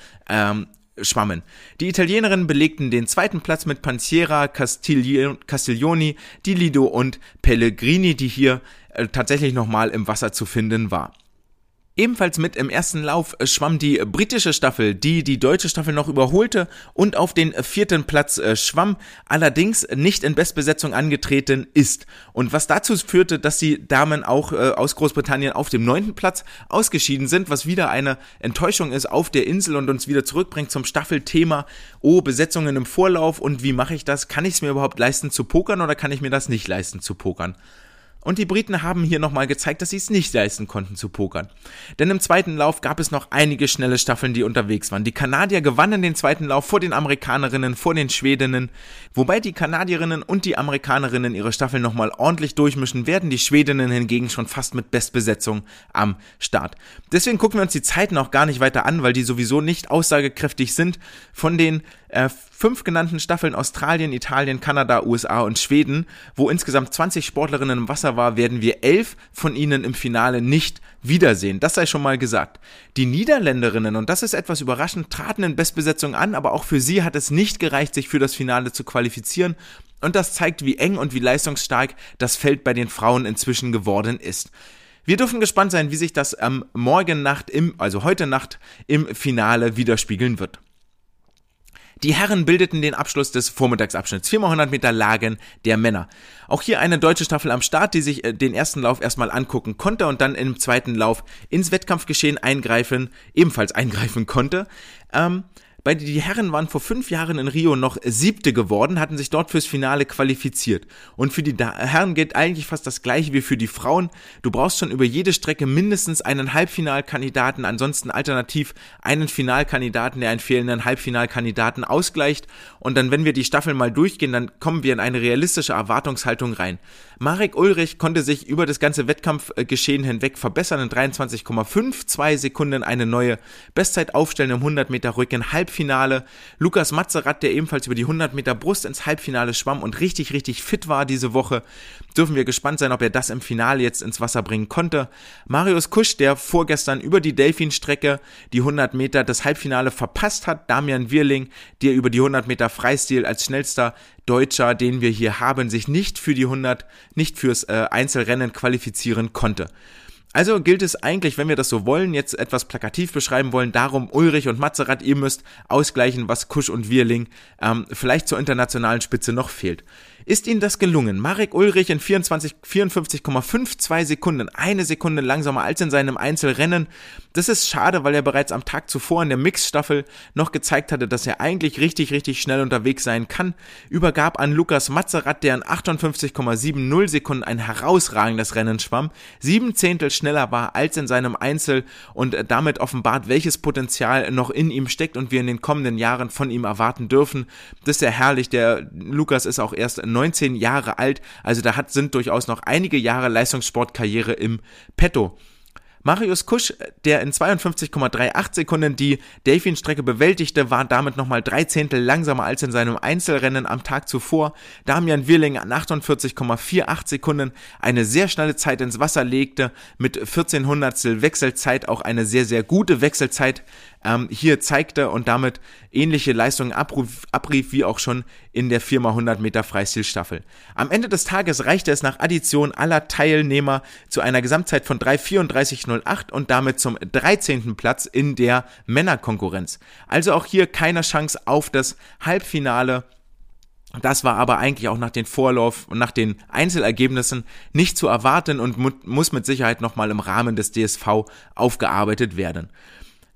schwammen. Die Italienerinnen belegten den 2. Platz mit Pansiera, Castiglioni, Di Lido und Pellegrini, die hier tatsächlich nochmal im Wasser zu finden war. Ebenfalls mit im ersten Lauf schwamm die britische Staffel, die deutsche Staffel noch überholte und auf den 4. Platz schwamm, allerdings nicht in Bestbesetzung angetreten ist. Und was dazu führte, dass die Damen auch aus Großbritannien auf dem 9. Platz ausgeschieden sind, was wieder eine Enttäuschung ist auf der Insel und uns wieder zurückbringt zum Staffelthema, oh, Besetzungen im Vorlauf und wie mache ich das? Kann ich es mir überhaupt leisten zu pokern oder kann ich mir das nicht leisten zu pokern? Und die Briten haben hier nochmal gezeigt, dass sie es nicht leisten konnten zu pokern. Denn im zweiten Lauf gab es noch einige schnelle Staffeln, die unterwegs waren. Die Kanadier gewannen den zweiten Lauf vor den Amerikanerinnen, vor den Schwedinnen. Wobei die Kanadierinnen und die Amerikanerinnen ihre Staffeln nochmal ordentlich durchmischen werden. Die Schwedinnen hingegen schon fast mit Bestbesetzung am Start. Deswegen gucken wir uns die Zeiten auch gar nicht weiter an, weil die sowieso nicht aussagekräftig sind. Von den 5 genannten Staffeln Australien, Italien, Kanada, USA und Schweden, wo insgesamt 20 Sportlerinnen im Wasser war, werden wir 11 von ihnen im Finale nicht wiedersehen. Das sei schon mal gesagt. Die Niederländerinnen, und das ist etwas überraschend, traten in Bestbesetzung an, aber auch für sie hat es nicht gereicht, sich für das Finale zu qualifizieren. Und das zeigt, wie eng und wie leistungsstark das Feld bei den Frauen inzwischen geworden ist. Wir dürfen gespannt sein, wie sich das heute Nacht im Finale widerspiegeln wird. Die Herren bildeten den Abschluss des Vormittagsabschnitts, 4x100 Meter Lagen der Männer. Auch hier eine deutsche Staffel am Start, die sich den ersten Lauf erstmal angucken konnte und dann im zweiten Lauf ins Wettkampfgeschehen eingreifen konnte. Die Herren waren vor 5 Jahren in Rio noch Siebte geworden, hatten sich dort fürs Finale qualifiziert. Und für die Herren gilt eigentlich fast das Gleiche wie für die Frauen. Du brauchst schon über jede Strecke mindestens einen Halbfinalkandidaten, ansonsten alternativ einen Finalkandidaten, der einen fehlenden Halbfinalkandidaten ausgleicht. Und dann, wenn wir die Staffel mal durchgehen, dann kommen wir in eine realistische Erwartungshaltung rein. Marek Ulrich konnte sich über das ganze Wettkampfgeschehen hinweg verbessern, in 23,52 Sekunden eine neue Bestzeit aufstellen im 100 Meter Rücken Halbfinale. Lukas Matzerath, der ebenfalls über die 100 Meter Brust ins Halbfinale schwamm und richtig, richtig fit war diese Woche, dürfen wir gespannt sein, ob er das im Finale jetzt ins Wasser bringen konnte. Marius Kusch, der vorgestern über die Delfin-Strecke die 100 Meter das Halbfinale verpasst hat. Damian Wierling, der über die 100 Meter Freistil als schnellster Deutscher, den wir hier haben, sich nicht für die 100, nicht fürs Einzelrennen qualifizieren konnte. Also gilt es eigentlich, wenn wir das so wollen, jetzt etwas plakativ beschreiben wollen, darum, Ulrich und Matzerath, ihr müsst ausgleichen, was Kusch und Wierling vielleicht zur internationalen Spitze noch fehlt. Ist ihnen das gelungen? Marek Ulrich in 54,52 Sekunden, 1 Sekunde langsamer als in seinem Einzelrennen. Das ist schade, weil er bereits am Tag zuvor in der Mixstaffel noch gezeigt hatte, dass er eigentlich richtig, richtig schnell unterwegs sein kann. Übergab an Lukas Matzerath, der in 58,70 Sekunden ein herausragendes Rennen schwamm, 7 Zehntel schneller war als in seinem Einzel und damit offenbart, welches Potenzial noch in ihm steckt und wir in den kommenden Jahren von ihm erwarten dürfen. Das ist ja herrlich, der Lukas ist auch erst 19 Jahre alt, also da sind durchaus noch einige Jahre Leistungssportkarriere im Petto. Marius Kusch, der in 52,38 Sekunden die Delfin-Strecke bewältigte, war damit nochmal 3 Zehntel langsamer als in seinem Einzelrennen am Tag zuvor. Damian Wierling an 48,48 Sekunden eine sehr schnelle Zeit ins Wasser legte, mit 14 Hundertstel Wechselzeit, auch eine sehr, sehr gute Wechselzeit hier zeigte und damit ähnliche Leistungen abrief wie auch schon in der 4x100 Meter Freistilstaffel. Am Ende des Tages reichte es nach Addition aller Teilnehmer zu einer Gesamtzeit von 3,34,08 und damit zum 13. Platz in der Männerkonkurrenz. Also auch hier keine Chance auf das Halbfinale. Das war aber eigentlich auch nach dem Vorlauf und nach den Einzelergebnissen nicht zu erwarten und muss mit Sicherheit nochmal im Rahmen des DSV aufgearbeitet werden.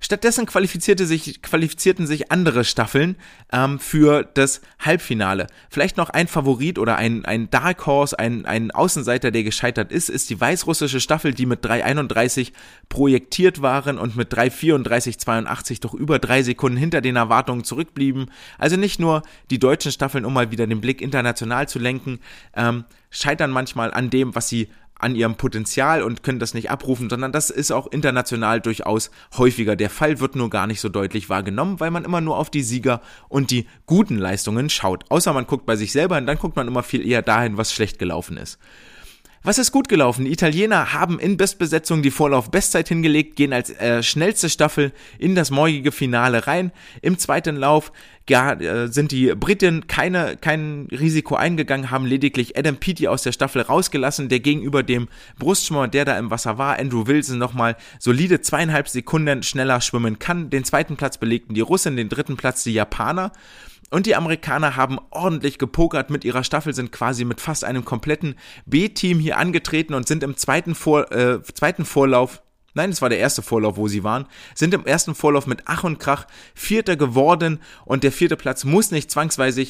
Stattdessen qualifizierten sich andere Staffeln für das Halbfinale. Vielleicht noch ein Favorit oder ein Dark Horse, ein Außenseiter, der gescheitert ist die weißrussische Staffel, die mit 3,31 projektiert waren und mit 3,34,82 doch über 3 Sekunden hinter den Erwartungen zurückblieben. Also nicht nur die deutschen Staffeln, um mal wieder den Blick international zu lenken, scheitern manchmal an dem, was sie an ihrem Potenzial und können das nicht abrufen, sondern das ist auch international durchaus häufiger. Der Fall wird nur gar nicht so deutlich wahrgenommen, weil man immer nur auf die Sieger und die guten Leistungen schaut. Außer man guckt bei sich selber und dann guckt man immer viel eher dahin, was schlecht gelaufen ist. Was ist gut gelaufen? Die Italiener haben in Bestbesetzung die Vorlauf-Bestzeit hingelegt, gehen als schnellste Staffel in das morgige Finale rein. Im zweiten Lauf sind die Briten kein Risiko eingegangen, haben lediglich Adam Peaty aus der Staffel rausgelassen, der gegenüber dem Brustschwimmer, der da im Wasser war, Andrew Wilson, nochmal solide 2,5 Sekunden schneller schwimmen kann. Den zweiten Platz belegten die Russen, den dritten Platz die Japaner. Und die Amerikaner haben ordentlich gepokert mit ihrer Staffel, sind quasi mit fast einem kompletten B-Team hier angetreten und sind im zweiten Vorlauf, nein, es war der erste Vorlauf, wo sie waren, sind im ersten Vorlauf mit Ach und Krach Vierter geworden und der vierte Platz muss nicht zwangsweise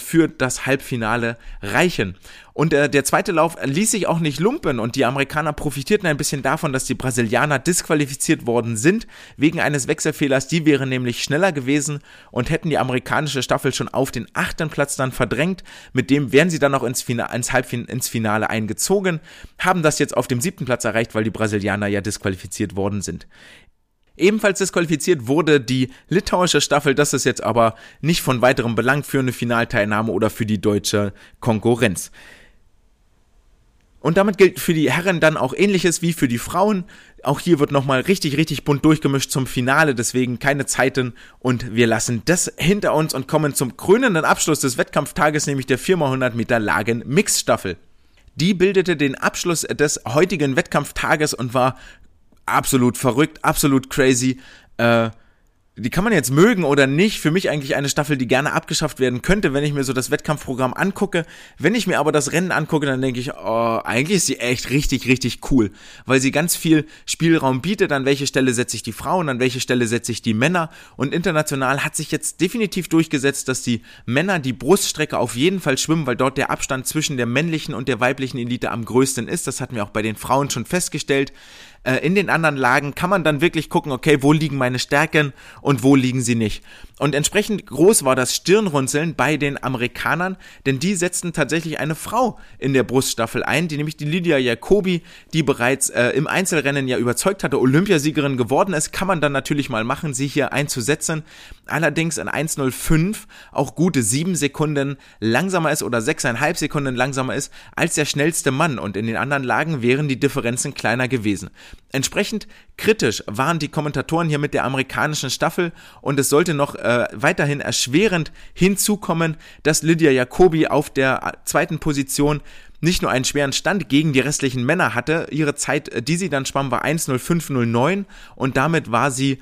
für das Halbfinale reichen. Und der zweite Lauf ließ sich auch nicht lumpen und die Amerikaner profitierten ein bisschen davon, dass die Brasilianer disqualifiziert worden sind wegen eines Wechselfehlers. Die wären nämlich schneller gewesen und hätten die amerikanische Staffel schon auf den 8. Platz dann verdrängt. Mit dem wären sie dann noch ins Finale eingezogen, haben das jetzt auf dem 7. Platz erreicht, weil die Brasilianer ja disqualifiziert worden sind. Ebenfalls disqualifiziert wurde die litauische Staffel, das ist jetzt aber nicht von weiterem Belang für eine Finalteilnahme oder für die deutsche Konkurrenz. Und damit gilt für die Herren dann auch Ähnliches wie für die Frauen. Auch hier wird nochmal richtig, richtig bunt durchgemischt zum Finale, deswegen keine Zeiten und wir lassen das hinter uns und kommen zum krönenden Abschluss des Wettkampftages, nämlich der 4x100 Meter Lagen-Mix-Staffel. Die bildete den Abschluss des heutigen Wettkampftages und war absolut verrückt, absolut crazy, die kann man jetzt mögen oder nicht, für mich eigentlich eine Staffel, die gerne abgeschafft werden könnte, wenn ich mir so das Wettkampfprogramm angucke. Wenn ich mir aber das Rennen angucke, dann denke ich, oh, eigentlich ist sie echt richtig, richtig cool, weil sie ganz viel Spielraum bietet, an welche Stelle setze ich die Frauen, an welche Stelle setze ich die Männer, und international hat sich jetzt definitiv durchgesetzt, dass die Männer die Bruststrecke auf jeden Fall schwimmen, weil dort der Abstand zwischen der männlichen und der weiblichen Elite am größten ist. Das hatten wir auch bei den Frauen schon festgestellt. In den anderen Lagen kann man dann wirklich gucken, okay, wo liegen meine Stärken und wo liegen sie nicht. Und entsprechend groß war das Stirnrunzeln bei den Amerikanern, denn die setzten tatsächlich eine Frau in der Bruststaffel ein, die nämlich die Lydia Jacobi, die bereits im Einzelrennen ja überzeugt hatte, Olympiasiegerin geworden ist. Kann man dann natürlich mal machen, sie hier einzusetzen. Allerdings in 1:05 auch gute 7 Sekunden langsamer ist oder 6,5 Sekunden langsamer ist als der schnellste Mann, und in den anderen Lagen wären die Differenzen kleiner gewesen. Entsprechend kritisch waren die Kommentatoren hier mit der amerikanischen Staffel, und es sollte noch weiterhin erschwerend hinzukommen, dass Lydia Jacobi auf der zweiten Position nicht nur einen schweren Stand gegen die restlichen Männer hatte. Ihre Zeit, die sie dann schwamm, war 1:05,09, und damit war sie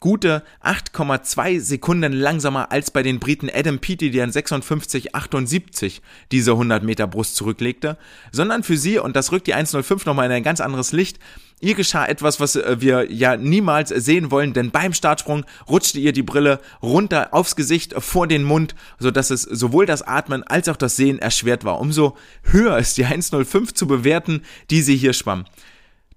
gute 8,2 Sekunden langsamer als bei den Briten Adam Peaty, der in 56,78 diese 100 Meter Brust zurücklegte, sondern für sie, und das rückt die 1:05 nochmal in ein ganz anderes Licht, ihr geschah etwas, was wir ja niemals sehen wollen, denn beim Startsprung rutschte ihr die Brille runter aufs Gesicht, vor den Mund, sodass es sowohl das Atmen als auch das Sehen erschwert war. Umso höher ist die 1:05 zu bewerten, die sie hier schwamm.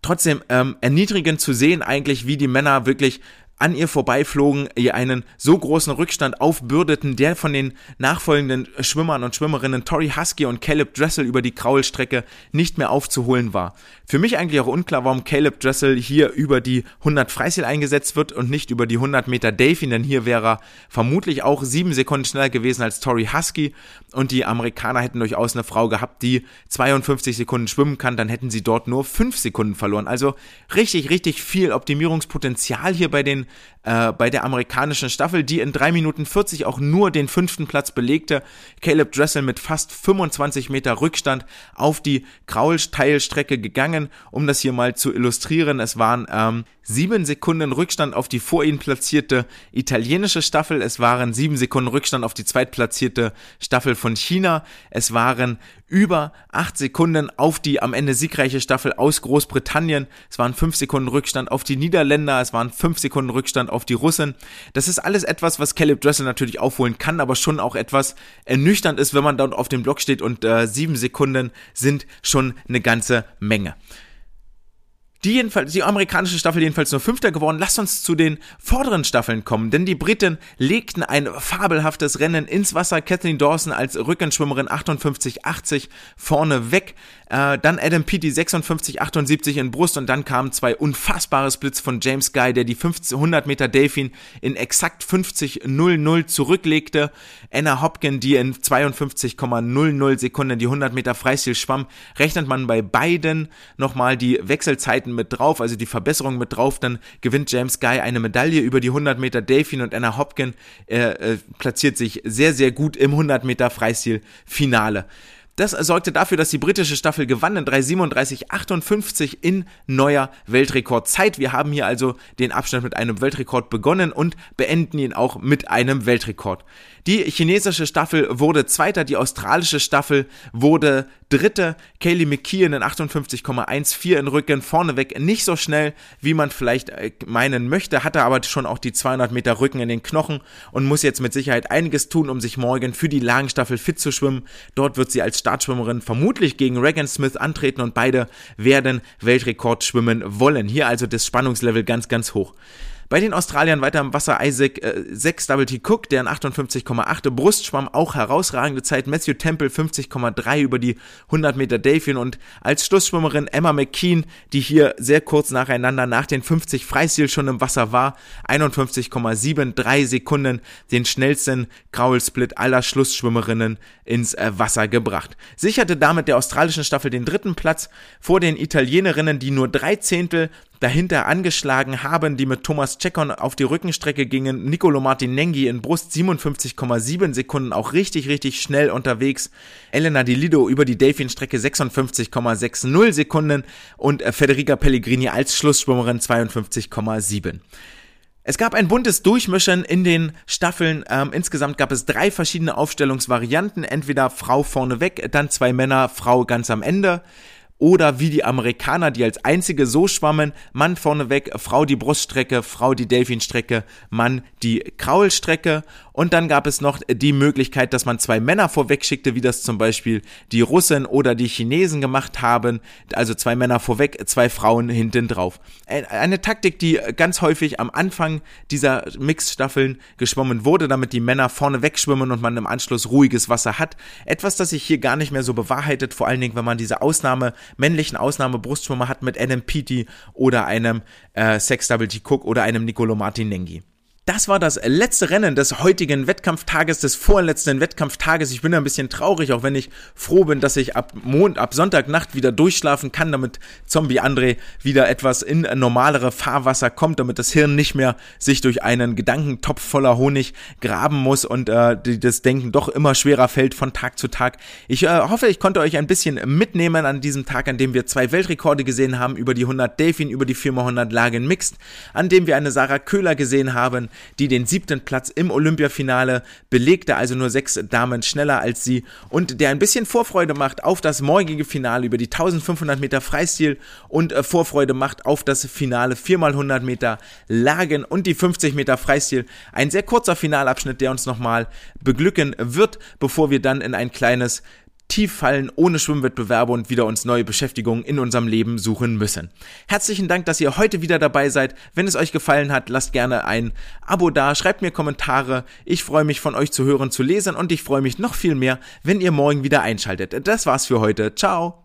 Trotzdem erniedrigend zu sehen eigentlich, wie die Männer wirklich an ihr vorbeiflogen, ihr einen so großen Rückstand aufbürdeten, der von den nachfolgenden Schwimmern und Schwimmerinnen Tori Husky und Caleb Dressel über die Kraulstrecke nicht mehr aufzuholen war. Für mich eigentlich auch unklar, warum Caleb Dressel hier über die 100 Freistil eingesetzt wird und nicht über die 100 Meter Delfin, denn hier wäre er vermutlich auch 7 Sekunden schneller gewesen als Tori Husky, und die Amerikaner hätten durchaus eine Frau gehabt, die 52 Sekunden schwimmen kann, dann hätten sie dort nur 5 Sekunden verloren. Also richtig, richtig viel Optimierungspotenzial hier bei den bei der amerikanischen Staffel, die in 3:40 auch nur den 5. Platz belegte. Caleb Dressel mit fast 25 Meter Rückstand auf die Kraulteilstrecke gegangen, um das hier mal zu illustrieren. Es waren 7 Sekunden Rückstand auf die vor ihnen platzierte italienische Staffel, es waren 7 Sekunden Rückstand auf die zweitplatzierte Staffel von China, es waren über 8 Sekunden auf die am Ende siegreiche Staffel aus Großbritannien, es waren 5 Sekunden Rückstand auf die Niederländer, es waren 5 Sekunden Rückstand auf die Russen. Das ist alles etwas, was Caleb Dressel natürlich aufholen kann, aber schon auch etwas ernüchternd ist, wenn man dort auf dem Block steht, und 7 Sekunden sind schon eine ganze Menge. Die amerikanische Staffel jedenfalls nur 5. geworden. Lasst uns zu den vorderen Staffeln kommen, denn die Briten legten ein fabelhaftes Rennen ins Wasser. Kathleen Dawson als Rückenschwimmerin 58,80 vorne weg. Dann Adam Peaty 56,78 in Brust, und dann kamen 2 unfassbare Splits von James Guy, der die 100 Meter Delfin in exakt 50,00 zurücklegte. Anna Hopkin, die in 52,00 Sekunden die 100 Meter Freistil schwamm, rechnet man bei beiden nochmal die Wechselzeiten mit drauf, also die Verbesserung mit drauf, dann gewinnt James Guy eine Medaille über die 100 Meter Delfin, und Anna Hopkin platziert sich sehr, sehr gut im 100 Meter Freistil-Finale. Das sorgte dafür, dass die britische Staffel gewann in 3:37,58 in neuer Weltrekordzeit. Wir haben hier also den Abschnitt mit einem Weltrekord begonnen und beenden ihn auch mit einem Weltrekord. Die chinesische Staffel wurde Zweiter, die australische Staffel wurde Dritte. Kaylee McKeon in 58,14 in Rücken, vorneweg nicht so schnell, wie man vielleicht meinen möchte, hatte aber schon auch die 200 Meter Rücken in den Knochen und muss jetzt mit Sicherheit einiges tun, um sich morgen für die Lagenstaffel fit zu schwimmen. Dort wird sie als Startschwimmerin vermutlich gegen Regan Smith antreten, und beide werden Weltrekord schwimmen wollen. Hier also das Spannungslevel ganz, ganz hoch. Bei den Australiern weiter im Wasser Isaac 6 Double T Cook, der in 58,8 Brust schwamm, auch herausragende Zeit. Matthew Temple 50,3 über die 100 Meter Delfin, und als Schlussschwimmerin Emma McKeon, die hier sehr kurz nacheinander nach den 50 Freistil schon im Wasser war, 51,73 Sekunden den schnellsten Kraulsplit aller Schlussschwimmerinnen ins Wasser gebracht. Sicherte damit der australischen Staffel den 3. Platz vor den Italienerinnen, die nur 3 Zehntel dahinter angeschlagen haben, die mit Thomas Cechon auf die Rückenstrecke gingen. Nicolo Martinenghi in Brust 57,7 Sekunden, auch richtig, richtig schnell unterwegs. Elena Di Lido über die Delfinstrecke 56,60 Sekunden und Federica Pellegrini als Schlussschwimmerin 52,7. Es gab ein buntes Durchmischen in den Staffeln. Insgesamt gab es 3 verschiedene Aufstellungsvarianten. Entweder Frau vorneweg, dann 2 Männer, Frau ganz am Ende. Oder wie die Amerikaner, die als einzige so schwammen, Mann vorneweg, Frau die Bruststrecke, Frau die Delfinstrecke, Mann die Kraulstrecke. Und dann gab es noch die Möglichkeit, dass man 2 Männer vorweg schickte, wie das zum Beispiel die Russen oder die Chinesen gemacht haben. Also 2 Männer vorweg, 2 Frauen hinten drauf. Eine Taktik, die ganz häufig am Anfang dieser Mixstaffeln geschwommen wurde, damit die Männer vorneweg schwimmen und man im Anschluss ruhiges Wasser hat. Etwas, das sich hier gar nicht mehr so bewahrheitet, vor allen Dingen, wenn man diese männlichen Ausnahmebrustschwimmer hat mit Adam Peaty oder einem Sex Double T Cook oder einem Niccolo Martinenghi. Das war das letzte Rennen des heutigen Wettkampftages, des vorletzten Wettkampftages. Ich bin ein bisschen traurig, auch wenn ich froh bin, dass ich ab Sonntagnacht wieder durchschlafen kann, damit Zombie André wieder etwas in normalere Fahrwasser kommt, damit das Hirn nicht mehr sich durch einen Gedankentopf voller Honig graben muss und das Denken doch immer schwerer fällt von Tag zu Tag. Ich hoffe, ich konnte euch ein bisschen mitnehmen an diesem Tag, an dem wir 2 Weltrekorde gesehen haben, über die 100 Delfin, über die 4x100 Lagen Mixed, an dem wir eine Sarah Köhler gesehen haben, die den 7. Platz im Olympiafinale belegte, also nur 6 Damen schneller als sie und der ein bisschen Vorfreude macht auf das morgige Finale über die 1500 Meter Freistil und Vorfreude macht auf das Finale 4x100 Meter Lagen und die 50 Meter Freistil. Ein sehr kurzer Finalabschnitt, der uns nochmal beglücken wird, bevor wir dann in ein kleines Tief fallen ohne Schwimmwettbewerbe und wieder uns neue Beschäftigungen in unserem Leben suchen müssen. Herzlichen Dank, dass ihr heute wieder dabei seid. Wenn es euch gefallen hat, lasst gerne ein Abo da, schreibt mir Kommentare. Ich freue mich, von euch zu hören, zu lesen und ich freue mich noch viel mehr, wenn ihr morgen wieder einschaltet. Das war's für heute. Ciao!